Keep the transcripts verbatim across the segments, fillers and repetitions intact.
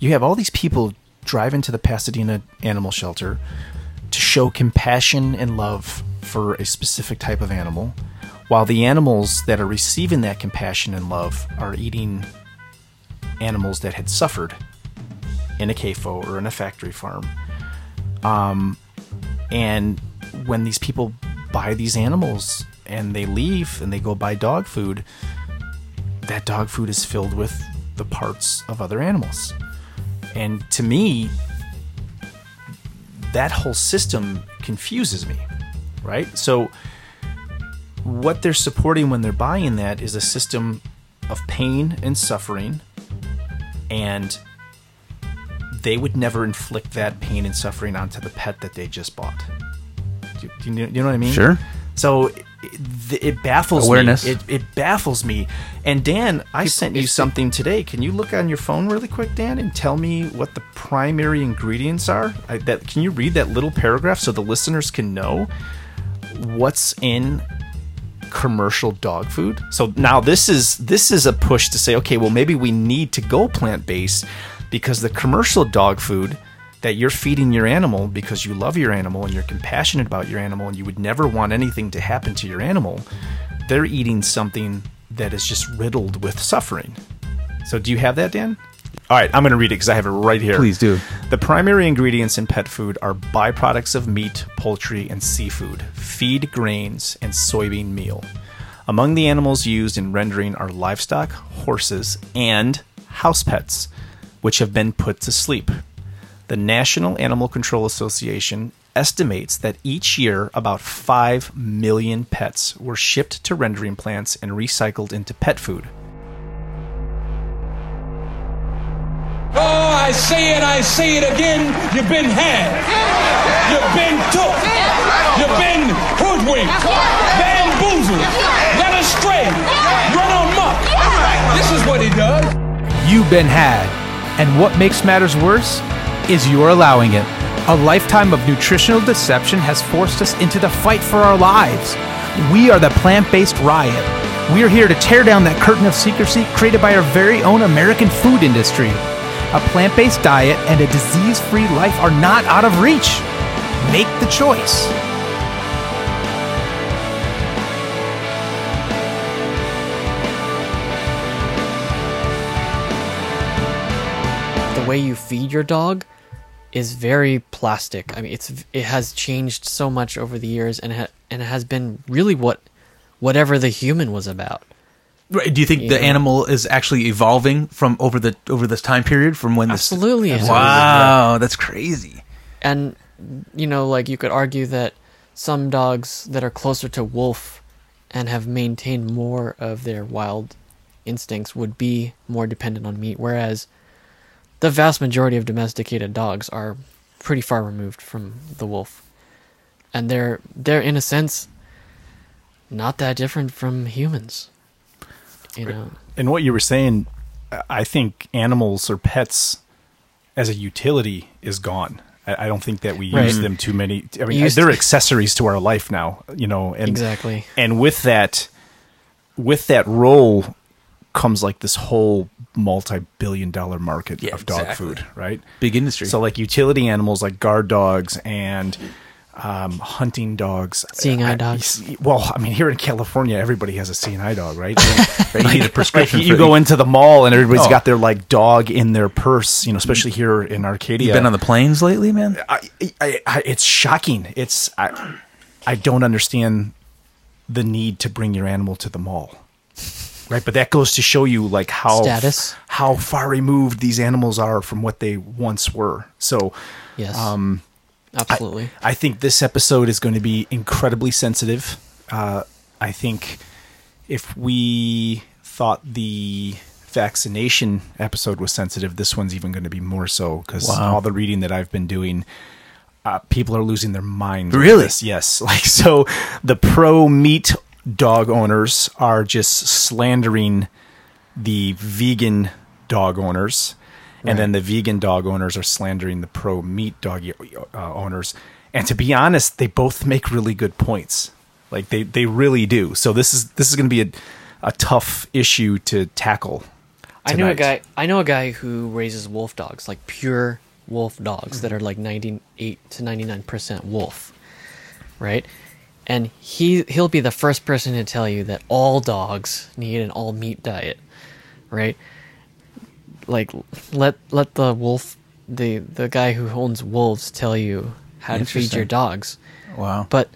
you have all these people drive into the Pasadena animal shelter to show compassion and love for a specific type of animal, while the animals that are receiving that compassion and love are eating animals that had suffered in a C A F O or in a factory farm. Um, and when these people buy these animals and they leave and they go buy dog food, that dog food is filled with the parts of other animals. And to me, that whole system confuses me, right? So what they're supporting when they're buying that is a system of pain and suffering, and they would never inflict that pain and suffering onto the pet that they just bought. Do you, do you know what I mean? Sure. So it, it baffles Awareness. me. It, it baffles me. And Dan, I it's, sent you something today. Can you look on your phone really quick, Dan, and tell me what the primary ingredients are? I, that can you read that little paragraph so the listeners can know what's in commercial dog food? So now this is this is a push to say, okay, well, maybe we need to go plant-based, because the commercial dog food that you're feeding your animal because you love your animal and you're compassionate about your animal and you would never want anything to happen to your animal, they're eating something that is just riddled with suffering. So do you have that, Dan? All right, I'm going to read it because I have it right here. Please do. The primary ingredients in pet food are byproducts of meat, poultry, and seafood, feed grains, and soybean meal. Among the animals used in rendering are livestock, horses, and house pets, which have been put to sleep. The National Animal Control Association estimates that each year about five million pets were shipped to rendering plants and recycled into pet food. Oh, I say it, I say it again, you've been had, you've been took, you've been hoodwinked, bamboozled, led astray, run amok. This is what he does. You've been had. And what makes matters worse is you're allowing it. A lifetime of nutritional deception has forced us into the fight for our lives. We are the plant-based riot. We are here to tear down that curtain of secrecy created by our very own American food industry. A plant-based diet and a disease-free life are not out of reach. Make the choice. The way you feed your dog is very plastic. I mean, it's it has changed so much over the years, and ha- and it has been really what whatever the human was about. Right? Do you think you the know? animal is actually evolving from over the over this time period from when absolutely this? Absolutely. Wow, that's crazy. And you know, like you could argue that some dogs that are closer to wolf and have maintained more of their wild instincts would be more dependent on meat, whereas the vast majority of domesticated dogs are pretty far removed from the wolf. And they're, they're in a sense, not that different from humans. You know? And what you were saying, I think animals or pets as a utility is gone. I don't think that we use right. them too many. I mean, Used. they're accessories to our life now, you know. And, exactly. And with that, with that role comes like this whole multi-billion dollar market yeah, of dog exactly. food, right? Big industry. So like utility animals like guard dogs and um, hunting dogs. Seeing eye dogs. I, well, I mean, here in California, everybody has a seeing eye dog, right? Like, right? You need a prescription like, for You it. go into the mall and everybody's oh. got their like dog in their purse, you know, especially here in Arcadia. You've been on the planes lately, man? I, I, I, it's shocking. It's I, I don't understand the need to bring your animal to the mall. Right, but that goes to show you like how Status. how far removed these animals are from what they once were. So, yes, um, absolutely. I, I think this episode is going to be incredibly sensitive. Uh, I think if we thought the vaccination episode was sensitive, this one's even going to be more so because wow. all the reading that I've been doing. Uh, people are losing their minds. Really? Yes. Like so, the pro meat. Dog owners are just slandering the vegan dog owners, and right. then the vegan dog owners are slandering the pro-meat dog uh, owners. And to be honest, they both make really good points. Like they, they really do. So this is this is going to be a, a tough issue to tackle. tonight. I know a guy. I know a guy who raises wolf dogs, like pure wolf dogs mm-hmm. that are like ninety-eight to ninety-nine percent wolf, right? And he he'll be the first person to tell you that all dogs need an all meat diet, right? Like let let the wolf the the guy who owns wolves tell you how to feed your dogs. Wow. But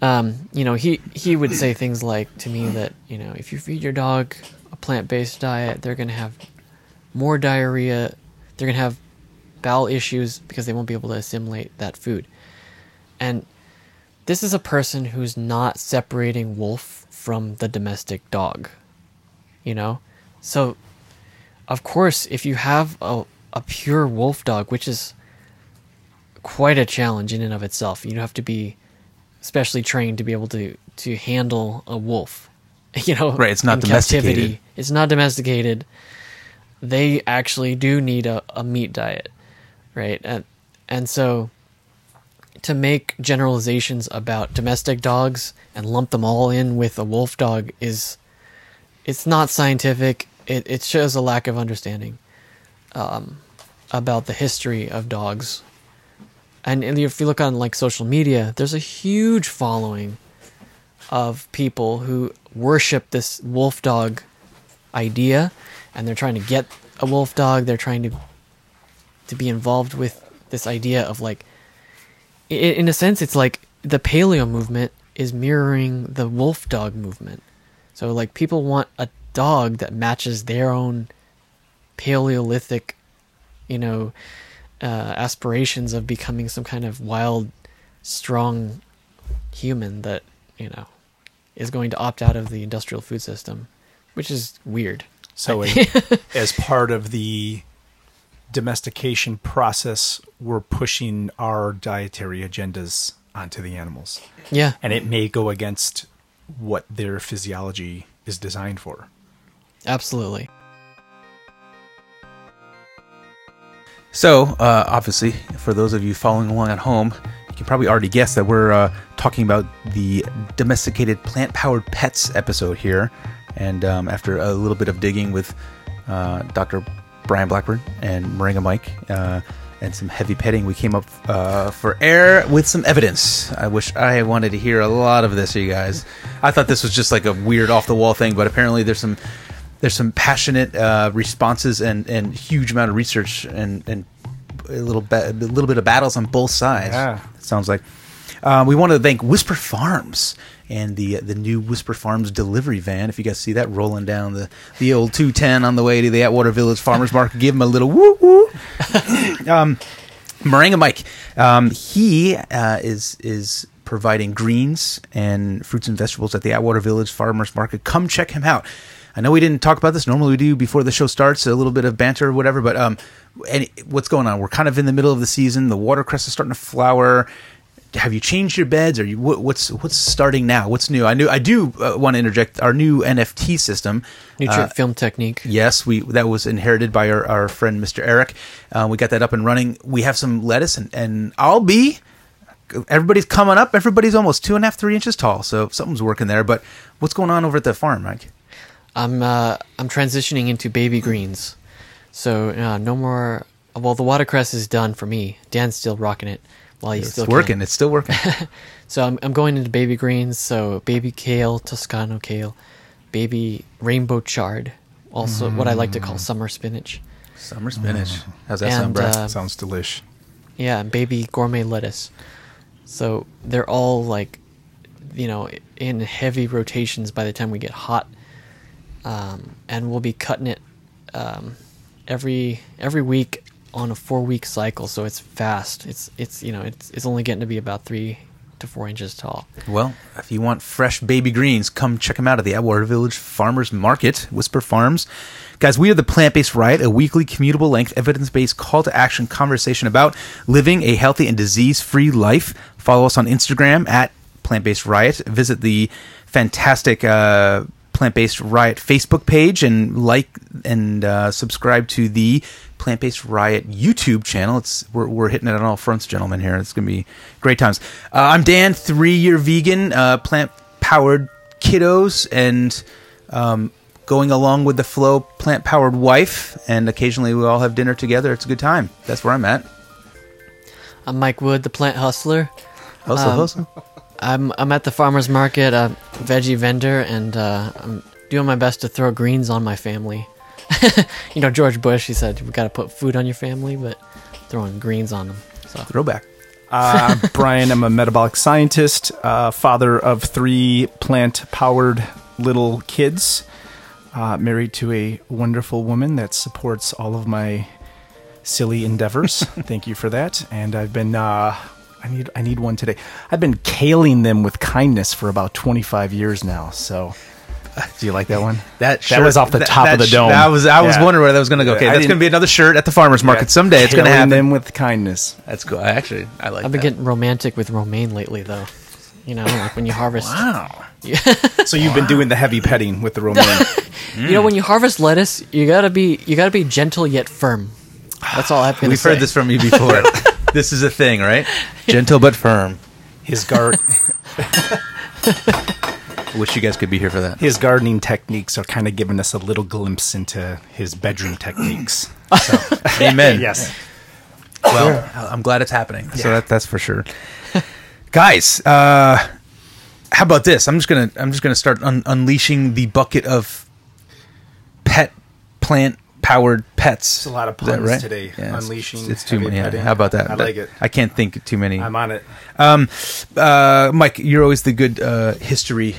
um, you know, he he would say things like to me that, you know, if you feed your dog a plant-based diet, they're going to have more diarrhea, they're going to have bowel issues because they won't be able to assimilate that food. And this is a person who's not separating wolf from the domestic dog, you know? So, of course, if you have a, a pure wolf dog, which is quite a challenge in and of itself, you have to be specially trained to be able to, to handle a wolf, you know? Right, it's not domesticated. Captivity. It's not domesticated. They actually do need a, a meat diet, right? And, and so... to make generalizations about domestic dogs and lump them all in with a wolf dog is, it's not scientific. It it shows a lack of understanding um, about the history of dogs. And, and if you look on like social media, there's a huge following of people who worship this wolf dog idea, and they're trying to get a wolf dog. They're trying to to be involved with this idea of like, in a sense, it's like the paleo movement is mirroring the wolf dog movement. So, like, people want a dog that matches their own paleolithic, you know, uh, aspirations of becoming some kind of wild, strong human that, you know, is going to opt out of the industrial food system, which is weird. So, in, as part of the domestication process, we're pushing our dietary agendas onto the animals. Yeah. And it may go against what their physiology is designed for. Absolutely. So, uh, obviously, for those of you following along at home, you can probably already guess that we're uh, talking about the domesticated plant-powered pets episode here. And um, after a little bit of digging with uh, Doctor Brian Blackburn and Moringa Mike uh, and some heavy petting, we came up uh, for air with some evidence. I wish I wanted to hear a lot of this, you guys. I thought this was just like a weird off-the-wall thing, but apparently there's some there's some passionate uh, responses and, and huge amount of research and, and a little ba- a little bit of battles on both sides. Yeah. It sounds like. Uh, we want to thank Whisper Farms and the the new Whisper Farms delivery van. If you guys see that rolling down the, the old two ten on the way to the Atwater Village Farmers Market, give them a little woo woo. um, Moringa Mike, um, he uh, is is providing greens and fruits and vegetables at the Atwater Village Farmers Market. Come check him out. I know we didn't talk about this. Normally we do before the show starts, a little bit of banter or whatever. But um, and what's going on? We're kind of in the middle of the season. The watercress is starting to flower. Have you changed your beds? Are you what's what's starting now? What's new? I knew I do uh, want to interject our new N F T system, nutrient uh, film technique. Yes, we that was inherited by our, our friend Mister Eric. Uh, we got that up and running. We have some lettuce, and, and I'll be everybody's coming up. Everybody's almost two and a half, three inches tall. So something's working there. But what's going on over at the farm, Mike? I'm uh, I'm transitioning into baby greens. So uh, no more. Well, the watercress is done for me. Dan's still rocking it. While you it's still working, can. It's still working. So I'm I'm going into baby greens. So baby kale, Toscano kale, baby rainbow chard, also mm. what I like to call summer spinach. Summer spinach. Mm. How's that and, sound, Brad? Uh, Sounds delish. Yeah, and baby gourmet lettuce. So they're all like, you know, in heavy rotations by the time we get hot, um, and we'll be cutting it um, every every week. On a four-week cycle, so it's fast. It's it's you know it's it's only getting to be about three to four inches tall. Well, if you want fresh baby greens, come check them out at the Atwater Village Farmers Market, Whisper Farms. Guys, we are the Plant-Based Riot, a weekly commutable length, evidence-based call-to-action conversation about living a healthy and disease-free life. Follow us on Instagram at Plant-Based Riot. Visit the fantastic uh, Plant-Based Riot Facebook page and like and uh, subscribe to the Plant-Based Riot YouTube channel. It's we're, we're hitting it on all fronts, gentlemen, here. It's gonna be great times. uh, I'm Dan, three-year vegan, uh plant-powered kiddos, and um going along with the flow plant-powered wife, and occasionally we all have dinner together. It's a good time. That's where I'm at. I'm Mike Wood, the plant hustler. Hustle, um, hustle. I'm I'm at the farmer's market, a veggie vendor, and uh, I'm doing my best to throw greens on my family. You know, George Bush, he said, we've got to put food on your family, but throwing greens on them. So. Throwback. uh, Brian, I'm a metabolic scientist, uh, father of three plant-powered little kids, uh, married to a wonderful woman that supports all of my silly endeavors. Thank you for that. And I've been... Uh, I need I need one today. I've been caling them with kindness for about twenty-five years now. So, do you like that one? That shirt, that was off the that, top that of the sh- dome. I was I yeah. was wondering where that was going to go. Okay, I that's going to be another shirt at the farmer's market yeah, someday. It's going to happen. Caling them with kindness. That's cool. I actually, I like. I've been that. getting romantic with romaine lately, though. You know, like when you harvest. Wow. You so you've wow. been doing the heavy petting with the romaine. mm. You know, when you harvest lettuce, you gotta be you gotta be gentle yet firm. That's all I have to say. We've heard this from you before. This is a thing, right? Gentle but firm. His guard. I wish you guys could be here for that. His gardening techniques are kind of giving us a little glimpse into his bedroom techniques. So. Amen. Yes. Well, I'm glad it's happening. Yeah. So that, that's for sure. Guys, uh, how about this? I'm just gonna I'm just gonna start un- unleashing the bucket of pet plant. Powered pets. It's a lot of puns right? today. Yeah, Unleashing. It's, it's too many. Yeah. How about that? I like that, it. I can't think too many. I'm on it. Um, uh, Mike, you're always the good uh, history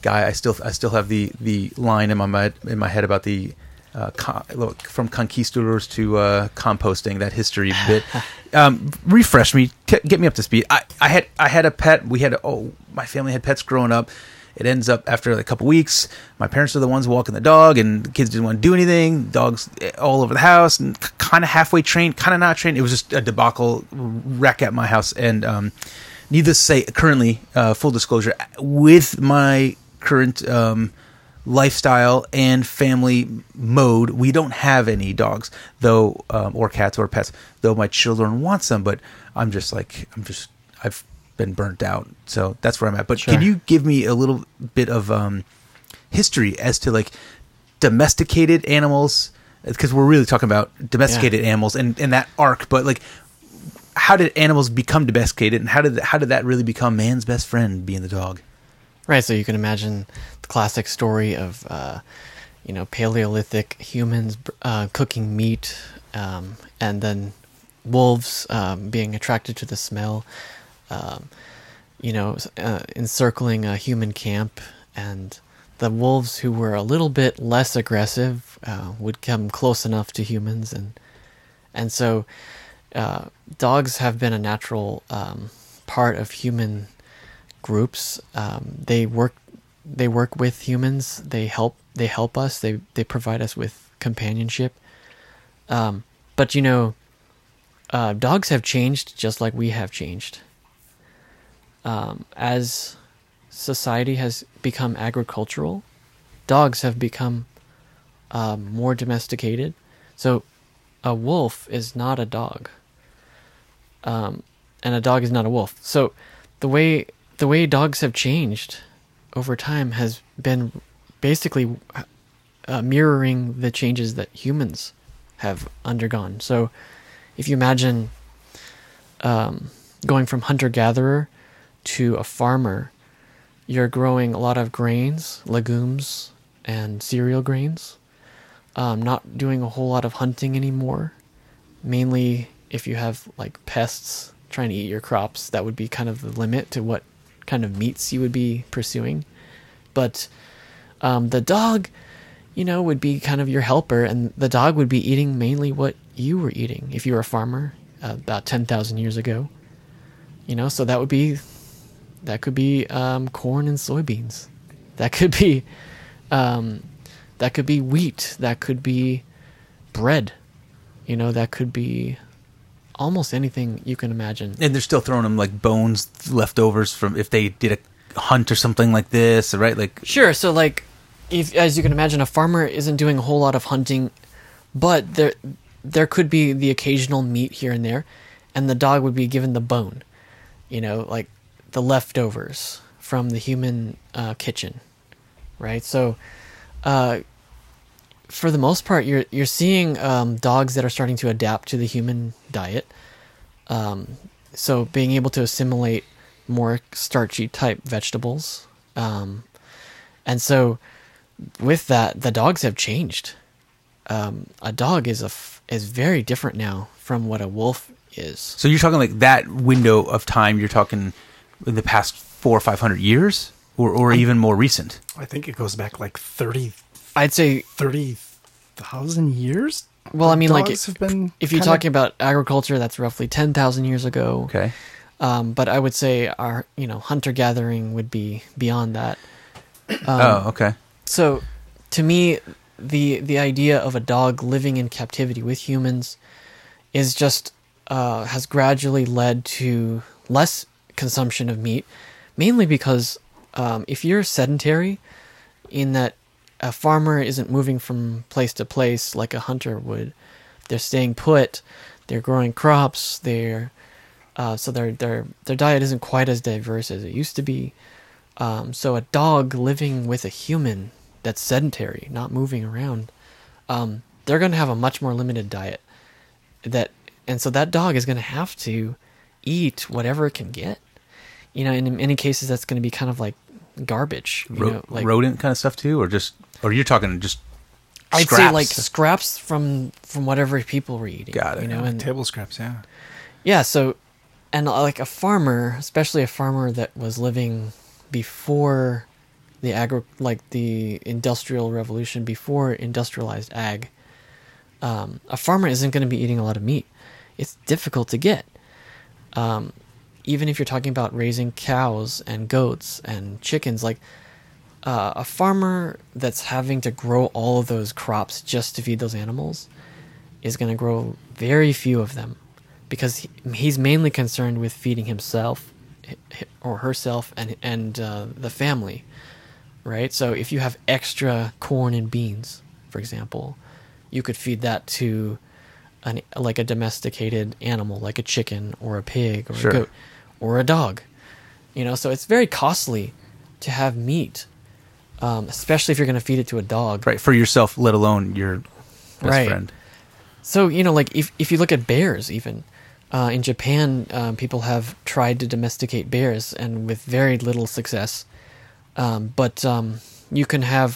guy. I still, I still have the, the line in my in my head about the uh, con- look, from conquistadors to uh, composting. That history bit. Um, refresh me. T- get me up to speed. I, I had I had a pet. We had a, oh my family had pets growing up. It ends up after a couple weeks, my parents are the ones walking the dog, and the kids didn't want to do anything. Dogs all over the house, and kind of halfway trained, kind of not trained. It was just a debacle wreck at my house. And um, needless to say, currently, uh, full disclosure, with my current um, lifestyle and family mode, we don't have any dogs, though, um, or cats or pets, though my children want some. But I'm just like, I'm just, I've... been burnt out, so that's where I'm at. But sure. Can you give me a little bit of um history as to like domesticated animals, because we're really talking about domesticated yeah. animals and and that arc, but like how did animals become domesticated, and how did how did that really become man's best friend, being the dog, right? So you can imagine the classic story of uh you know Paleolithic humans uh cooking meat, um and then wolves um being attracted to the smell, Um, you know, uh, encircling a human camp, and the wolves, who were a little bit less aggressive, uh, would come close enough to humans, and and so uh, dogs have been a natural um, part of human groups. Um, they work, they work with humans. They help, they help us. They they provide us with companionship. Um, but you know, uh, dogs have changed just like we have changed. Um, as society has become agricultural, dogs have become um, more domesticated. So a wolf is not a dog, um, and a dog is not a wolf. So the way the way dogs have changed over time has been basically uh, mirroring the changes that humans have undergone. So if you imagine um, going from hunter-gatherer to a farmer, you're growing a lot of grains, legumes, and cereal grains. Um, not doing a whole lot of hunting anymore. Mainly if you have like pests trying to eat your crops, that would be kind of the limit to what kind of meats you would be pursuing. But um, the dog, you know, would be kind of your helper, and the dog would be eating mainly what you were eating if you were a farmer uh, about ten thousand years ago. You know, so that would be... That could be um, corn and soybeans. That could be, um, that could be wheat. That could be bread. You know, that could be almost anything you can imagine. And they're still throwing them like bones, leftovers from if they did a hunt or something like this, right? Like sure. So like, if as you can imagine, a farmer isn't doing a whole lot of hunting, but there there could be the occasional meat here and there, and the dog would be given the bone. You know, like. The leftovers from the human uh, kitchen, right? So uh, for the most part, you're you're seeing um, dogs that are starting to adapt to the human diet. Um, so being able to assimilate more starchy type vegetables, um, and so with that, the dogs have changed. Um, a dog is a f- is very different now from what a wolf is. So you're talking like that window of time. You're talking in the past four or five hundred years, or or I, even more recent. I think it goes back like thirty. I'd say thirty thousand years. Well, I mean, like it, if you're talking of... about agriculture, that's roughly ten thousand years ago. Okay. Um, but I would say our, you know, hunter gathering would be beyond that. Um, oh, okay. So, to me, the the idea of a dog living in captivity with humans is just uh, has gradually led to less consumption of meat, mainly because um, if you're sedentary, in that a farmer isn't moving from place to place like a hunter would, they're staying put, they're growing crops, they're Uh, so their their their diet isn't quite as diverse as it used to be. Um, so a dog living with a human that's sedentary, not moving around, um, they're going to have a much more limited diet. That and so that dog is going to have to eat whatever it can get. You know, and in many cases that's going to be kind of like garbage, you Ro- know, like rodent kind of stuff too, or just or you're talking just. Scraps. I'd say like scraps from from whatever people were eating. Got it. You know, yeah, and table scraps, yeah. Yeah. So. And like a farmer, especially a farmer that was living before the agri- like the industrial revolution, before industrialized ag, um, a farmer isn't going to be eating a lot of meat. It's difficult to get. Um, even if you're talking about raising cows and goats and chickens, like uh, a farmer that's having to grow all of those crops just to feed those animals is going to grow very few of them. Because he's mainly concerned with feeding himself or herself and and uh, the family, right? So if you have extra corn and beans, for example, you could feed that to an like a domesticated animal, like a chicken or a pig or sure. a goat or a dog. You know, so it's very costly to have meat, um, especially if you're going to feed it to a dog, right? For yourself, let alone your best right. friend. So you know, like if if you look at bears, even. Uh, in Japan, uh, people have tried to domesticate bears, and with very little success. Um, but um, you can have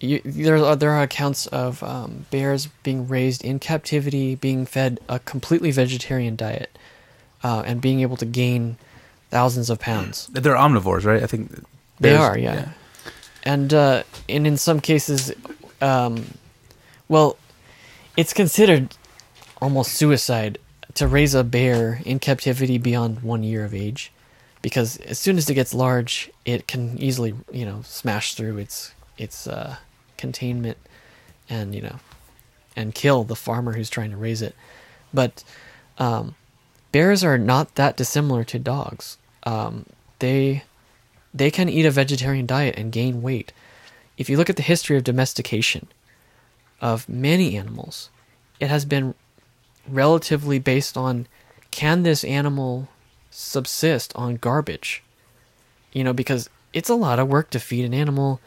you, there are there are accounts of um, bears being raised in captivity, being fed a completely vegetarian diet, uh, and being able to gain thousands of pounds. They're omnivores, right? I think bears, they are, yeah. yeah. And uh, and in some cases, um, well, it's considered almost suicide to raise a bear in captivity beyond one year of age, because as soon as it gets large, it can easily, you know, smash through its its uh, containment and, you know, and kill the farmer who's trying to raise it. But um, bears are not that dissimilar to dogs. Um, they they can eat a vegetarian diet and gain weight. If you look at the history of domestication of many animals, it has been relatively based on, can this animal subsist on garbage? You know, because it's a lot of work to feed an animal.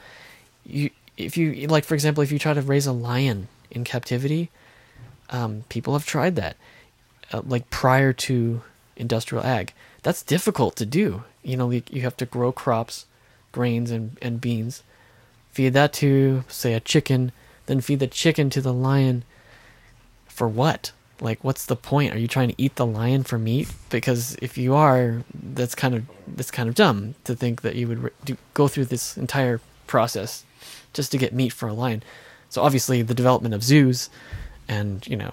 You, if you, like, for example, if you try to raise a lion in captivity, um, people have tried that, uh, like, prior to industrial ag. That's difficult to do. You know, you have to grow crops, grains and, and beans, feed that to, say, a chicken, then feed the chicken to the lion. For what? Like, what's the point? Are you trying to eat the lion for meat? Because if you are, that's kind of that's kind of dumb to think that you would re- do, go through this entire process just to get meat for a lion. So obviously, the development of zoos and, you know,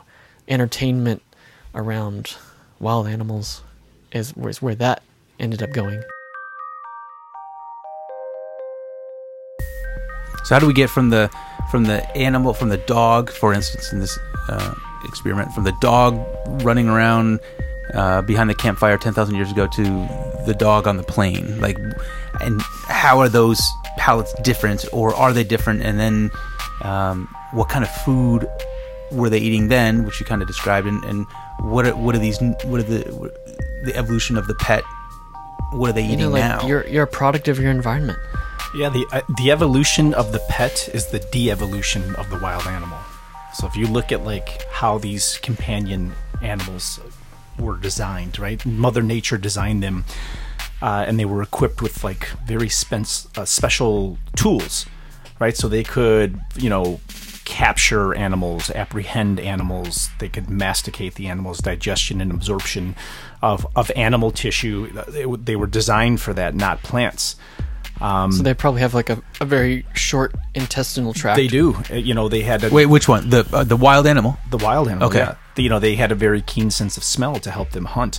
entertainment around wild animals is, is where that ended up going. So how do we get from the from the animal from the dog, for instance, in this? Uh... experiment from the dog running around uh, behind the campfire ten thousand years ago to the dog on the plane, like, and how are those palates different, or are they different? And then um, what kind of food were they eating then, which you kind of described, and, and what are, what are these what are the what, the evolution of the pet, what are they eating you know, like now? You're you're a product of your environment. Yeah, the uh, the evolution of the pet is the de-evolution of the wild animal. So if you look at like how these companion animals were designed, right? Mother Nature designed them, uh, and they were equipped with like very spence, uh, special tools, right? So they could, you know, capture animals, apprehend animals. They could masticate the animals, digestion and absorption of, of animal tissue. They, they were designed for that, not plants. Um, so they probably have like a, a very short intestinal tract. They do. You know, they had a... Wait, which one? The uh, the wild animal? The wild animal, okay. Yeah. You know, they had a very keen sense of smell to help them hunt.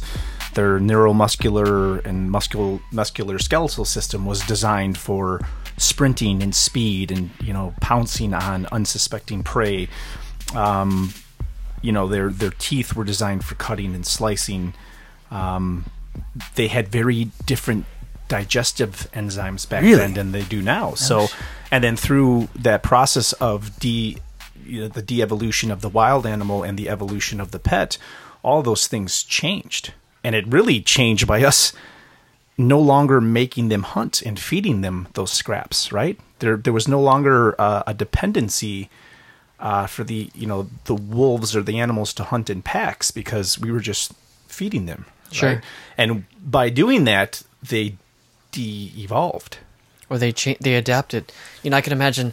Their neuromuscular and muscul- muscular skeletal system was designed for sprinting and speed and, you know, pouncing on unsuspecting prey. Um, you know, their, their teeth were designed for cutting and slicing. Um, they had very different digestive enzymes back really? then than they do now. Gosh. So, and then through that process of de, you know, the de-evolution of the wild animal and the evolution of the pet, all those things changed. And it really changed by us no longer making them hunt and feeding them those scraps, right? There there was no longer uh, a dependency uh, for the, you know, the wolves or the animals to hunt in packs because we were just feeding them. Sure. Right? And by doing that, they de-evolved. Or they cha- they adapted. You know, I can imagine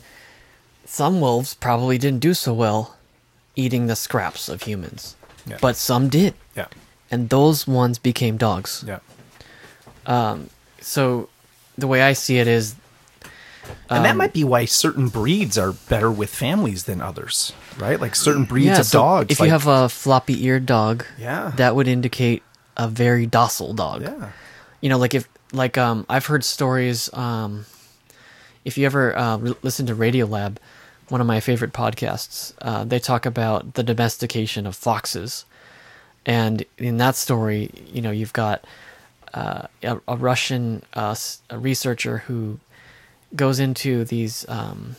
some wolves probably didn't do so well eating the scraps of humans. Yeah. But some did. Yeah. And those ones became dogs. Yeah. Um, so the way I see it is... Um, and that might be why certain breeds are better with families than others, right? Like certain breeds yeah, of so dogs. If like, you have a floppy-eared dog, yeah. that would indicate a very docile dog. Yeah. You know, like if... Like um, I've heard stories, um, if you ever uh, re- listen to Radiolab, one of my favorite podcasts, uh, they talk about the domestication of foxes. And in that story, you know, you've got uh, a, a Russian uh, a researcher who goes into these, um,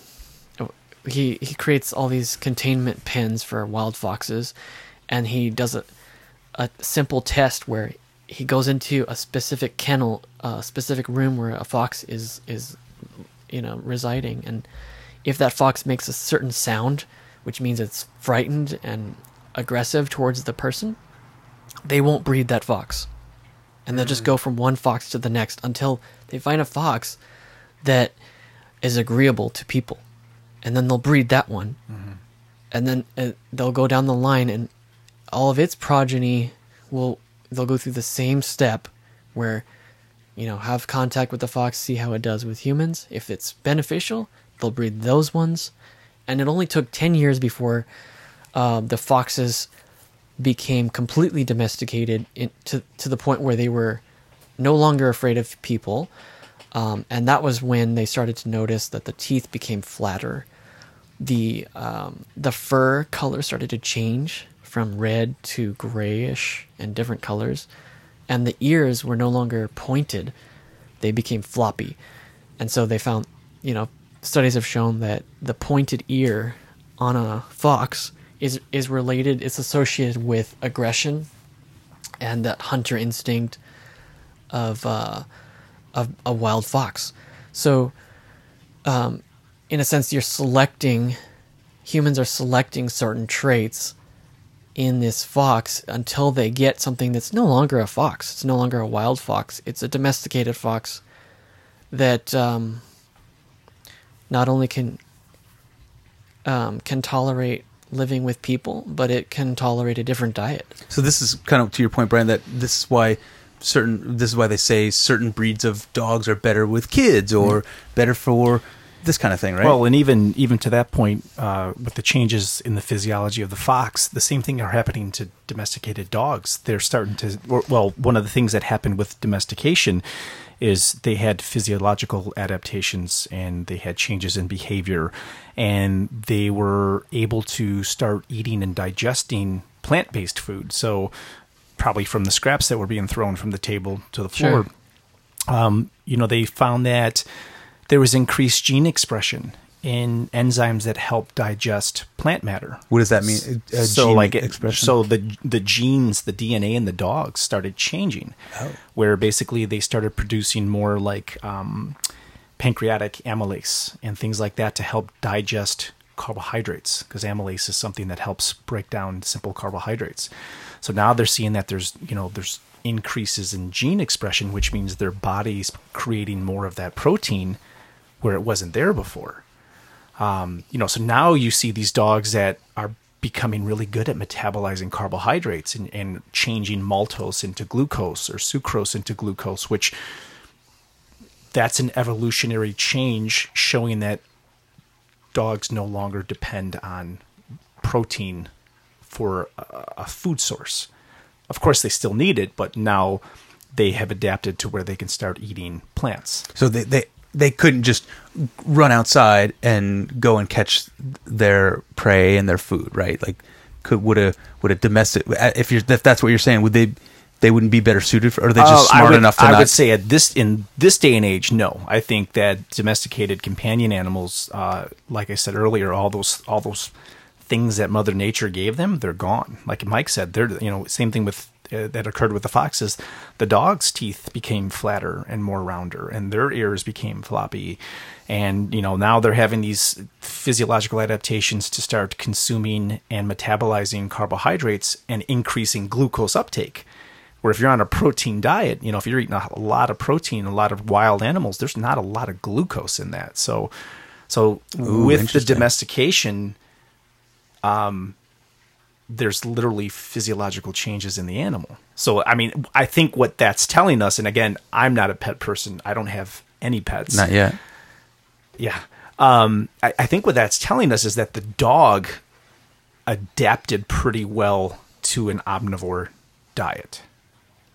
he, he creates all these containment pens for wild foxes. And he does a, a simple test where he goes into a specific kennel, a specific room where a fox is, is, you know, residing. And if that fox makes a certain sound, which means it's frightened and aggressive towards the person, they won't breed that fox. And they'll mm-hmm. just go from one fox to the next until they find a fox that is agreeable to people. And then they'll breed that one. Mm-hmm. And then uh, they'll go down the line and all of its progeny will... They'll go through the same step where, you know, have contact with the fox, see how it does with humans. If it's beneficial, they'll breed those ones. And it only took ten years before uh, the foxes became completely domesticated in, to, to the point where they were no longer afraid of people. Um, and that was when they started to notice that the teeth became flatter. The, um, the fur color started to change from red to grayish and different colors, and the ears were no longer pointed. They became floppy. And so they found, you know, studies have shown that the pointed ear on a fox is is related, it's associated with aggression and that hunter instinct of uh, of a wild fox. So um, in a sense, you're selecting, humans are selecting certain traits in this fox until they get something that's no longer a fox. It's no longer a wild fox. It's a domesticated fox that um, not only can um, can tolerate living with people, but it can tolerate a different diet. So this is kind of to your point, Brian, that this is why certain this is why they say certain breeds of dogs are better with kids or mm-hmm. better for this kind of thing, right? Well, and even even to that point, uh, with the changes in the physiology of the fox, the same thing are happening to domesticated dogs. They're starting to, well, one of the things that happened with domestication is they had physiological adaptations and they had changes in behavior, and they were able to start eating and digesting plant-based food. So probably from the scraps that were being thrown from the table to the floor. Sure. Um, you know, they found that there was increased gene expression in enzymes that help digest plant matter. What does that mean? A so, gene like, it, so the the genes, the D N A in the dogs started changing, oh. where basically they started producing more like um, pancreatic amylase and things like that to help digest carbohydrates, because amylase is something that helps break down simple carbohydrates. So now they're seeing that there's, you know, there's increases in gene expression, which means their body's creating more of that protein where it wasn't there before. Um, you know, so now you see these dogs that are becoming really good at metabolizing carbohydrates and, and changing maltose into glucose or sucrose into glucose, which that's an evolutionary change showing that dogs no longer depend on protein for a, a food source. Of course, they still need it, but now they have adapted to where they can start eating plants. So they, they, they couldn't just run outside and go and catch their prey and their food, right? Like, could would a would a domestic, if you're if that's what you're saying, would they they wouldn't be better suited for? Or are they just uh, smart would, enough to? I not... would say at this in this day and age, no. I think that domesticated companion animals, uh, like I said earlier, all those all those. things that Mother Nature gave them, they're gone. Like Mike said, they're, you know, same thing with uh, that occurred with the foxes. The dog's teeth became flatter and more rounder, and their ears became floppy. And, you know, now they're having these physiological adaptations to start consuming and metabolizing carbohydrates and increasing glucose uptake. Where if you're on a protein diet, you know, if you're eating a lot of protein, a lot of wild animals, there's not a lot of glucose in that. So, so Ooh, with the domestication, Um, there's literally physiological changes in the animal. So, I mean, I think what that's telling us, and again, I'm not a pet person. I don't have any pets. Not yet. Yeah. Um, I, I think what that's telling us is that the dog adapted pretty well to an omnivore diet.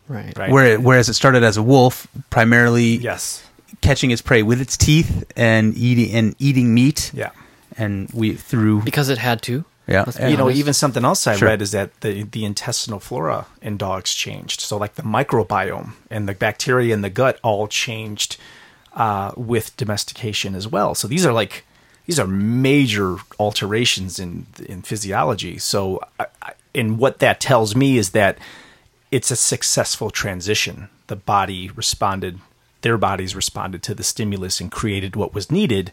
Right. Right? Where, whereas it started as a wolf, primarily yes. catching its prey with its teeth and eating and eating meat. Yeah. And we through... Because it had to. Yeah. You know, even something else I sure. read is that the, the intestinal flora in dogs changed. So like the microbiome and the bacteria in the gut all changed uh, with domestication as well. So these are like, these are major alterations in, in physiology. So, I, I, and what that tells me is that it's a successful transition. The body responded, their bodies responded to the stimulus and created what was needed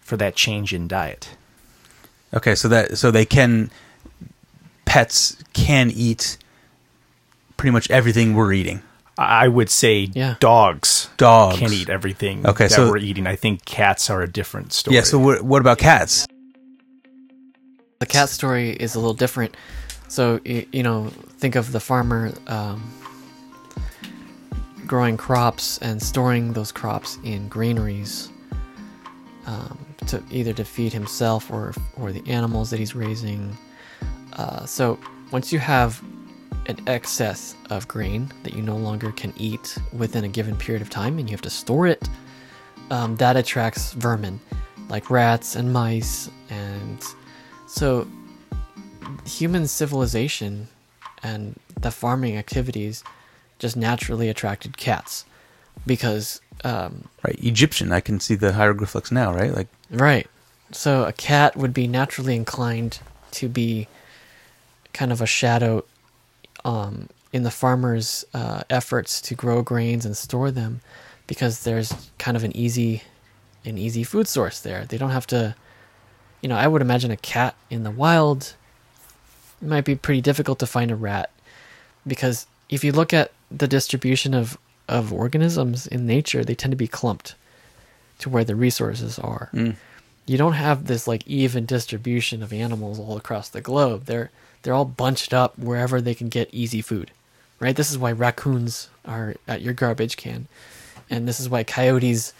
for that change in diet. Okay, so that so they can pets can eat pretty much everything we're eating. I would say yeah. dogs dogs can eat everything okay, that so, we're eating. I think cats are a different story. Yeah, so what, what about cats? The cat story is a little different. So you know, think of the farmer um, growing crops and storing those crops in granaries. Um, to either to feed himself or or the animals that he's raising. Uh, so once you have an excess of grain that you no longer can eat within a given period of time and you have to store it, um, that attracts vermin like rats and mice. And so human civilization and the farming activities just naturally attracted cats because... Um, right, Egyptian. I can see the hieroglyphics now, right? Like, right. So a cat would be naturally inclined to be kind of a shadow um, in the farmer's uh, efforts to grow grains and store them, because there's kind of an easy, an easy food source there. They don't have to, you know. I would imagine a cat in the wild, it might be pretty difficult to find a rat, because if you look at the distribution of of organisms in nature, they tend to be clumped to where the resources are. Mm. You don't have this like even distribution of animals all across the globe. They're they're all bunched up wherever they can get easy food, right? This is why raccoons are at your garbage can, and this is why coyotes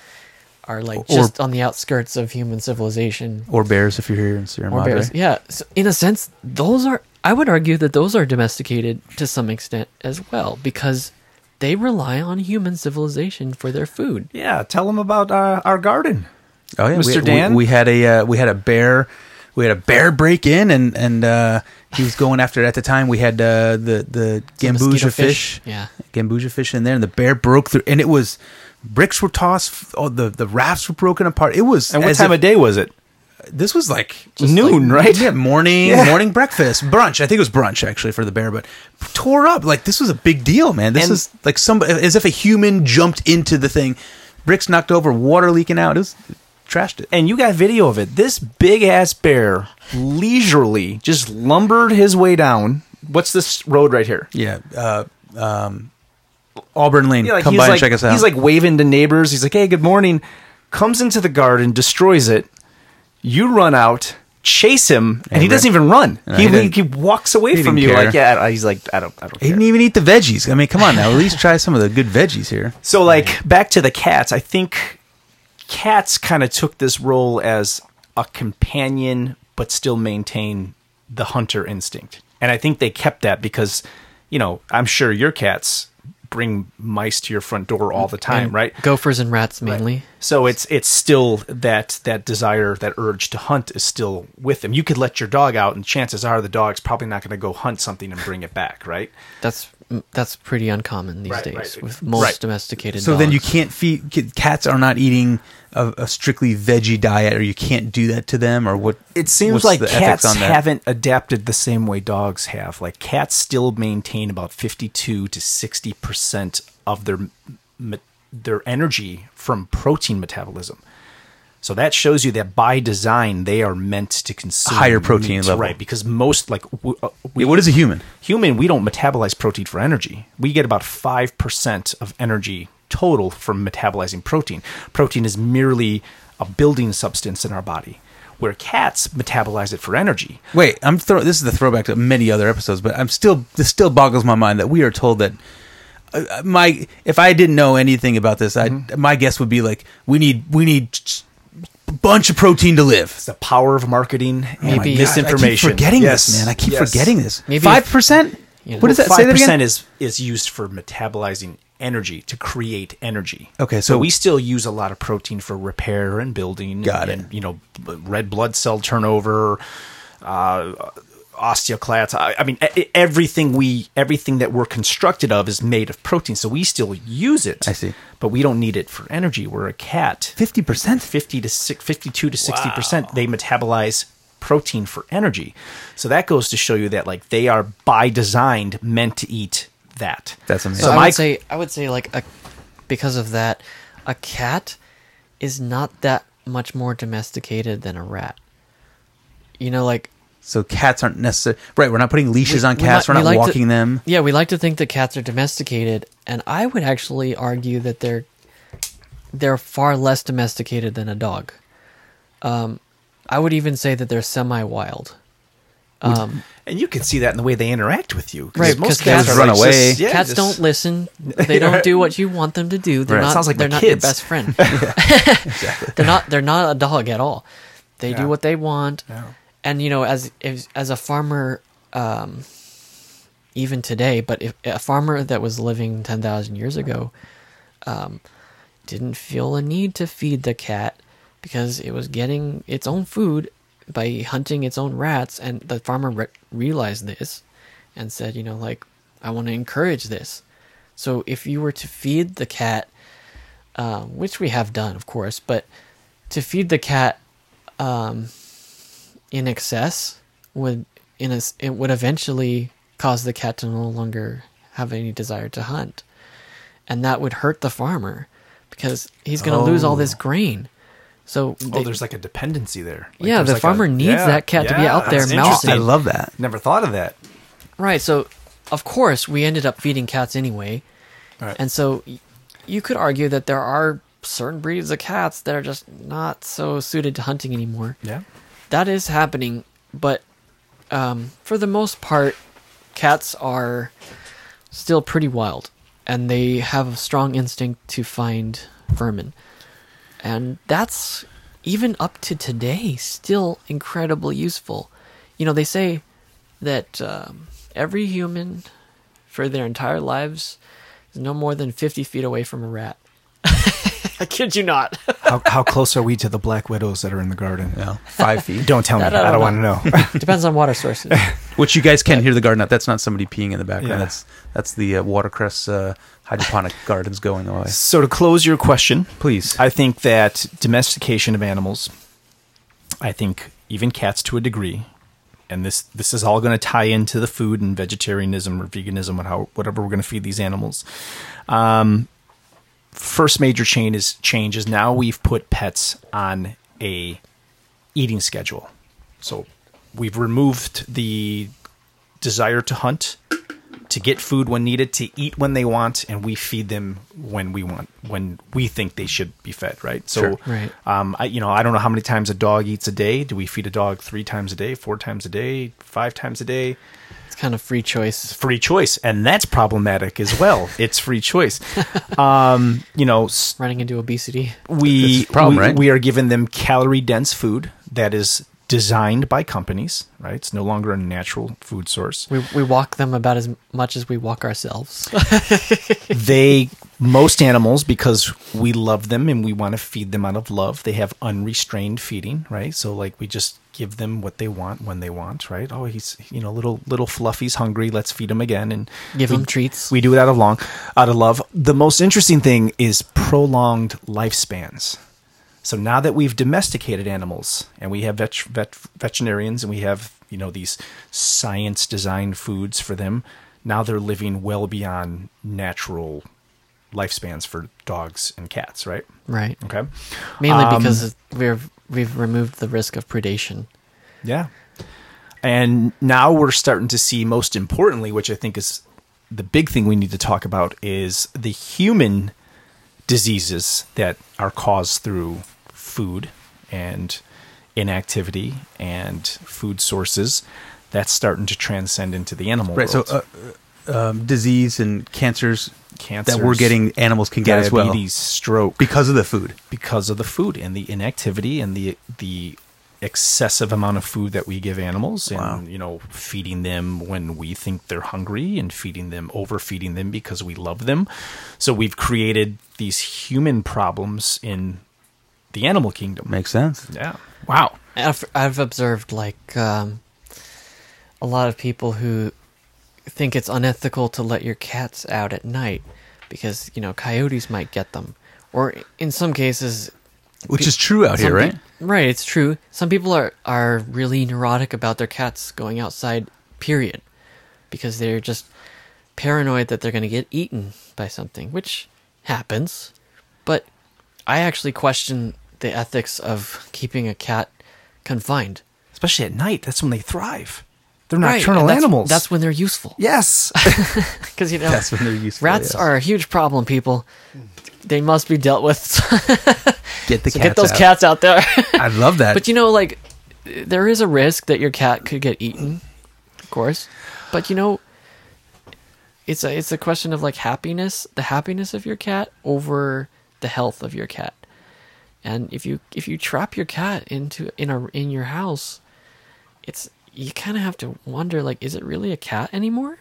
are like or, just on the outskirts of human civilization. Or bears, if you're here in Sierra Madre. Or bears, yeah. So in a sense, those are, I would argue that those are domesticated to some extent as well, because they rely on human civilization for their food. Yeah, tell them about uh, our garden. Oh yeah, Mister we, Dan. We, we had a uh, we had a bear, we had a bear break in, and and uh, he was going after it. At the time, we had uh, the the gambusia fish, fish, yeah, gambusia fish in there, and the bear broke through, and it was bricks were tossed, oh, the the rafts were broken apart. It was. And what time if, of day was it? This was like noon, like, right? Yeah, morning, yeah. morning breakfast, brunch. I think it was brunch actually for the bear, but tore up. Like this was a big deal, man. This and is like somebody, as if a human jumped into the thing, bricks knocked over, water leaking out. It was it trashed it. And you got video of it. This big ass bear leisurely just lumbered his way down. What's this road right here? Yeah. Uh, um, Auburn Lane. Yeah, like come by like, and check us out. He's like waving to neighbors. He's like, hey, good morning. Comes into the garden, destroys it. You run out, chase him, and, and he doesn't even run. No, he, he, he walks away he from you. Care. Like, yeah, he's like, I don't, I don't. He care. Didn't even eat the veggies. I mean, come on now. At least try some of the good veggies here. So, like, back to the cats. I think cats kind of took this role as a companion, but still maintain the hunter instinct. And I think they kept that because, you know, I'm sure your cats bring mice to your front door all the time, and right? Gophers and rats mainly. Right. So it's it's still that that desire, that urge to hunt is still with them. You could let your dog out, and chances are the dog's probably not going to go hunt something and bring it back, right? That's that's pretty uncommon these right, days right. with most right. domesticated so dogs. So then you can't feed cats are not eating a, a strictly veggie diet, or you can't do that to them, or what? It seems like cats haven't adapted the same way dogs have. Like cats still maintain about fifty-two to sixty percent of their their energy from protein metabolism. So that shows you that by design they are meant to consume higher protein meat, level, right? Because most like we, yeah, what is a human? Human, we don't metabolize protein for energy. We get about five percent of energy total from metabolizing protein. Protein is merely a building substance in our body, where cats metabolize it for energy. Wait, I'm throw. This is the throwback to many other episodes, but I'm still this still boggles my mind that we are told that. Uh, my if I didn't know anything about this, I mm-hmm. my guess would be like we need we need. bunch of protein to live. It's the power of marketing and oh misinformation. I keep forgetting yes. this, man. I keep yes. forgetting this. Maybe five percent? Yeah. What does well, that say that again? five percent is, is used for metabolizing energy, to create energy. Okay, so, so we still use a lot of protein for repair and building. Got and, it. And, you know, red blood cell turnover, uh, osteoclasts. I, I mean, everything we everything that we're constructed of is made of protein, so we still use it. I see. But we don't need it for energy. We're a cat. Fifty percent, fifty to six, fifty-two to sixty wow. percent. They metabolize protein for energy, so that goes to show you that like they are by design meant to eat that. That's amazing. So I would say, I would say like a, because of that, a cat is not that much more domesticated than a rat. You know, like. So cats aren't necessary, right? We're not putting leashes we, on cats. We're not, we're not we like walking to, them. Yeah, we like to think that cats are domesticated, and I would actually argue that they're they're far less domesticated than a dog. Um, I would even say that they're semi-wild. Um, and you can see that in the way they interact with you, right? Most cats, cats run like away. Just, yeah, cats just... don't listen. They don't do what you want them to do. They're right. not. It sounds like they're not kids. Your best friend. yeah, exactly. They're not. They're not a dog at all. They yeah. do what they want. Yeah. And you know, as as a farmer, um, even today, but if, a farmer that was living ten thousand years ago um, didn't feel a need to feed the cat because it was getting its own food by hunting its own rats, and the farmer re- realized this and said, you know, like I want to encourage this. So if you were to feed the cat, uh, which we have done, of course, but to feed the cat. Um, in excess would in a, it would eventually cause the cat to no longer have any desire to hunt, and that would hurt the farmer because he's going to oh. lose all this grain. So they, oh, there's like a dependency there. Like yeah, the like farmer a, needs yeah, that cat yeah, to be out there mousing. I love that. Never thought of that. Right. So of course we ended up feeding cats anyway, right. and so you could argue that there are certain breeds of cats that are just not so suited to hunting anymore. Yeah. That is happening, but um, for the most part, cats are still pretty wild, and they have a strong instinct to find vermin. And that's, even up to today, still incredibly useful. You know, they say that um, every human, for their entire lives, is no more than fifty feet away from a rat. I kid you not. how, how close are we to the black widows that are in the garden? Yeah. Five feet. Don't tell me. I don't, I don't want to know. Depends on water sources. Which you guys can but, hear the garden out. That's not somebody peeing in the background. Yeah. That's that's the uh, watercress uh, hydroponic gardens going away. So to close your question, please. I think that domestication of animals, I think even cats to a degree, and this, this is all going to tie into the food and vegetarianism or veganism or how, whatever we're going to feed these animals. Um first major change is change is now we've put pets on a eating schedule. So we've removed the desire to hunt, to get food when needed, to eat when they want, and we feed them when we want, when we think they should be fed, right? So, sure, right. Um, I, you know, I don't know how many times a dog eats a day. Do we feed a dog three times a day, four times a day, five times a day? It's kind of free choice. Free choice, and that's problematic as well. It's free choice. Um, you know, running into obesity. We that's a problem, we, right? we are giving them calorie-dense food that is designed by companies, right? It's no longer a natural food source. We we walk them about as much as we walk ourselves. They, most animals, because we love them and we want to feed them out of love, they have unrestrained feeding, right? So like we just give them what they want when they want, right? Oh, he's, you know, little little Fluffy's hungry. Let's feed him again and give we, him treats. We do it out of long, out of love. The most interesting thing is prolonged lifespans. So now that we've domesticated animals and we have vet, vet, veterinarians and we have, you know, these science designed foods for them, now they're living well beyond natural lifespans for dogs and cats, right? Right. Okay. Mainly um, because we've we've removed the risk of predation. Yeah. And now we're starting to see, most importantly, which I think is the big thing we need to talk about, is the human diseases that are caused through food and inactivity and food sources. That's starting to transcend into the animal right, world. Right, so uh, um, disease and cancers, cancers that we're getting, animals can get as well. Diabetes, stroke. Because of the food. Because of the food and the inactivity and the the excessive amount of food that we give animals, and wow. you know, feeding them when we think they're hungry and feeding them, overfeeding them because we love them. So we've created these human problems in the animal kingdom. Makes sense. Yeah. Wow. I've, I've observed like um, a lot of people who think it's unethical to let your cats out at night because, you know, coyotes might get them, or in some cases. Which is true out Some here, right? Pe- right, it's true. Some people are, are really neurotic about their cats going outside, period, because they're just paranoid that they're going to get eaten by something, which happens. But I actually question the ethics of keeping a cat confined. Especially at night. That's when they thrive. They're nocturnal right, that's, animals. That's when they're useful. Yes. Because, you know, that's when they're useful, rats yes. are a huge problem, people. They must be dealt with. Get the so cats get those out. cats out there. I love that. But, you know, like, there is a risk that your cat could get eaten, of course. But, you know, it's a, it's a question of, like, happiness, the happiness of your cat over the health of your cat. And if you if you trap your cat into in a in your house, it's you kind of have to wonder, like, is it really a cat anymore?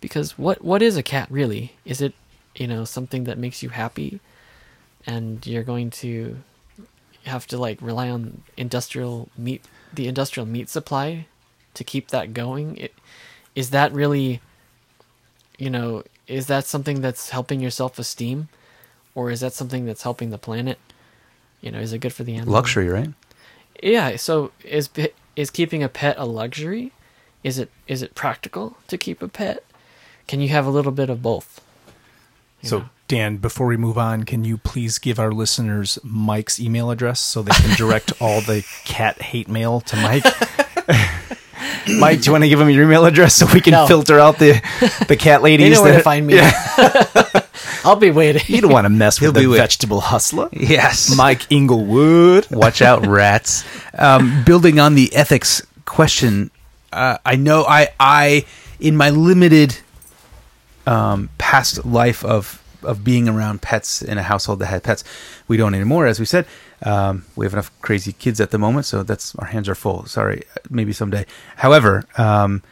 Because what what is a cat really? Is it, you know, something that makes you happy, and you're going to have to like rely on industrial meat, the industrial meat supply, to keep that going. It, is that really, you know, is that something that's helping your self-esteem, or is that something that's helping the planet? You know, is it good for the animal? Luxury, right? Yeah. So is is keeping a pet a luxury? Is it is it practical to keep a pet? Can you have a little bit of both? So, Dan, before we move on, can you please give our listeners Mike's email address so they can direct all the cat hate mail to Mike? Mike, do you want to give him your email address so we can no. filter out the, the cat ladies? They know where that, to find me. Yeah. I'll be waiting. You don't want to mess with He'll the vegetable hustler. Yes. Mike Inglewood. Watch out, rats. Um, building on the ethics question, uh, I know I, I, in my limited... Um, past life of of being around pets in a household that had pets. We don't anymore, as we said. Um, we have enough crazy kids at the moment, so that's our hands are full. Sorry, maybe someday. However, um,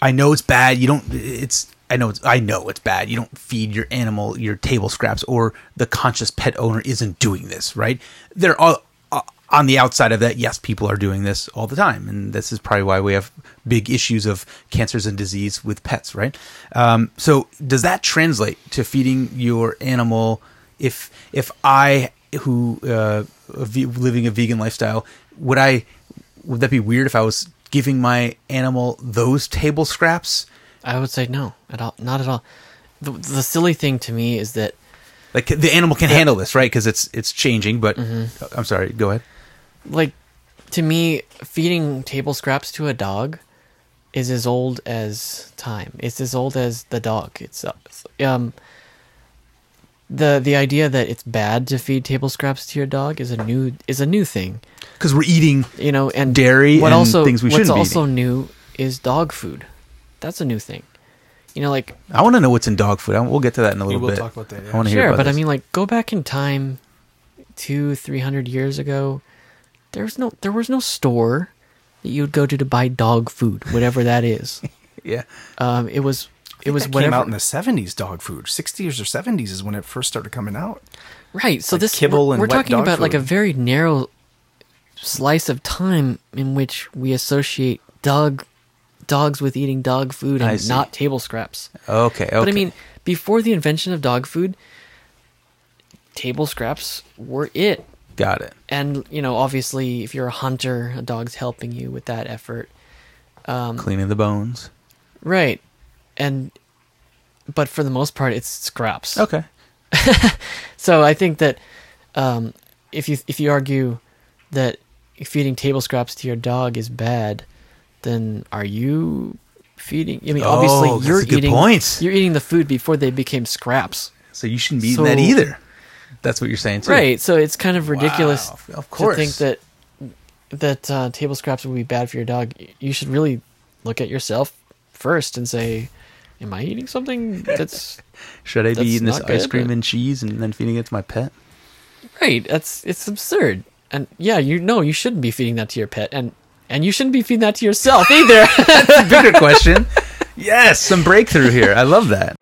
I know it's bad. You don't. It's I know. It's, I know it's bad. You don't feed your animal your table scraps, or the conscious pet owner isn't doing this right. They're all uh, on the outside of that. Yes, people are doing this all the time, and this is probably why we have big issues of cancers and disease with pets, right? Um, so does that translate to feeding your animal? If if I, who uh, living a vegan lifestyle, would I would that be weird if I was giving my animal those table scraps? I would say no, at all, not at all. The, the silly thing to me is that Like, the animal can yeah. handle this, right? Because it's it's changing, but... Mm-hmm. I'm sorry, go ahead. Like, to me, feeding table scraps to a dog is as old as time. It's as old as the dog itself. Um, the the idea that it's bad to feed table scraps to your dog is a new is a new thing. Because we're eating you know, and dairy what and also, things we shouldn't be eating. What's also new is dog food. That's a new thing. You know, like, I want to know what's in dog food. I, we'll get to that in a little bit. We will bit. talk about that. Yeah. I want to sure, hear about but this. I mean, like, go back in time, two, three hundred years ago. There was no, there was no store that you would go to to buy dog food, whatever that is. yeah. Um. It was. It was that whatever came out in the seventies. Dog food, sixties or seventies is when it first started coming out. Right. So like this kibble we're, and we're wet talking dog about food. Like a very narrow slice of time in which we associate dog. dogs with eating dog food and not table scraps. Okay, okay. But I mean, before the invention of dog food, table scraps were it. Got it. And, you know, obviously, if you're a hunter, a dog's helping you with that effort. Um, Cleaning the bones. Right. And, but for the most part, it's scraps. Okay. So I think that um, if you if you argue that feeding table scraps to your dog is bad, then are you feeding? I mean, obviously oh, you're eating. Points. You're eating the food before they became scraps, so you shouldn't be eating so, that either. That's what you're saying, too, right? So it's kind of ridiculous, wow, of course, to think that that uh, table scraps would be bad for your dog. You should really look at yourself first and say, "Am I eating something that's should I be eating this ice cream and cheese and then feeding it to my pet?" Right? That's it's absurd, and yeah, you know you shouldn't be feeding that to your pet, and. And you shouldn't be feeding that to yourself either. That's a bigger question. Yes, some breakthrough here. I love that.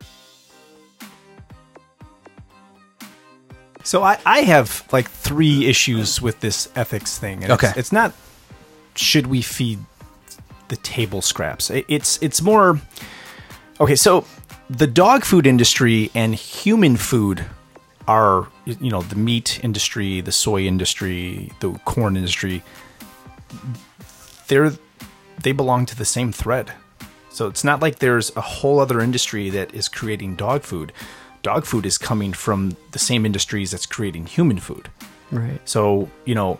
So I, I have like three issues with this ethics thing. And okay. It's, it's not, should we feed the table scraps? It, it's it's more, okay, so the dog food industry and human food are, you know, the meat industry, the soy industry, the corn industry, They're, they belong to the same thread. So it's not like there's a whole other industry that is creating dog food. Dog food is coming from the same industries that's creating human food. Right. So, you know,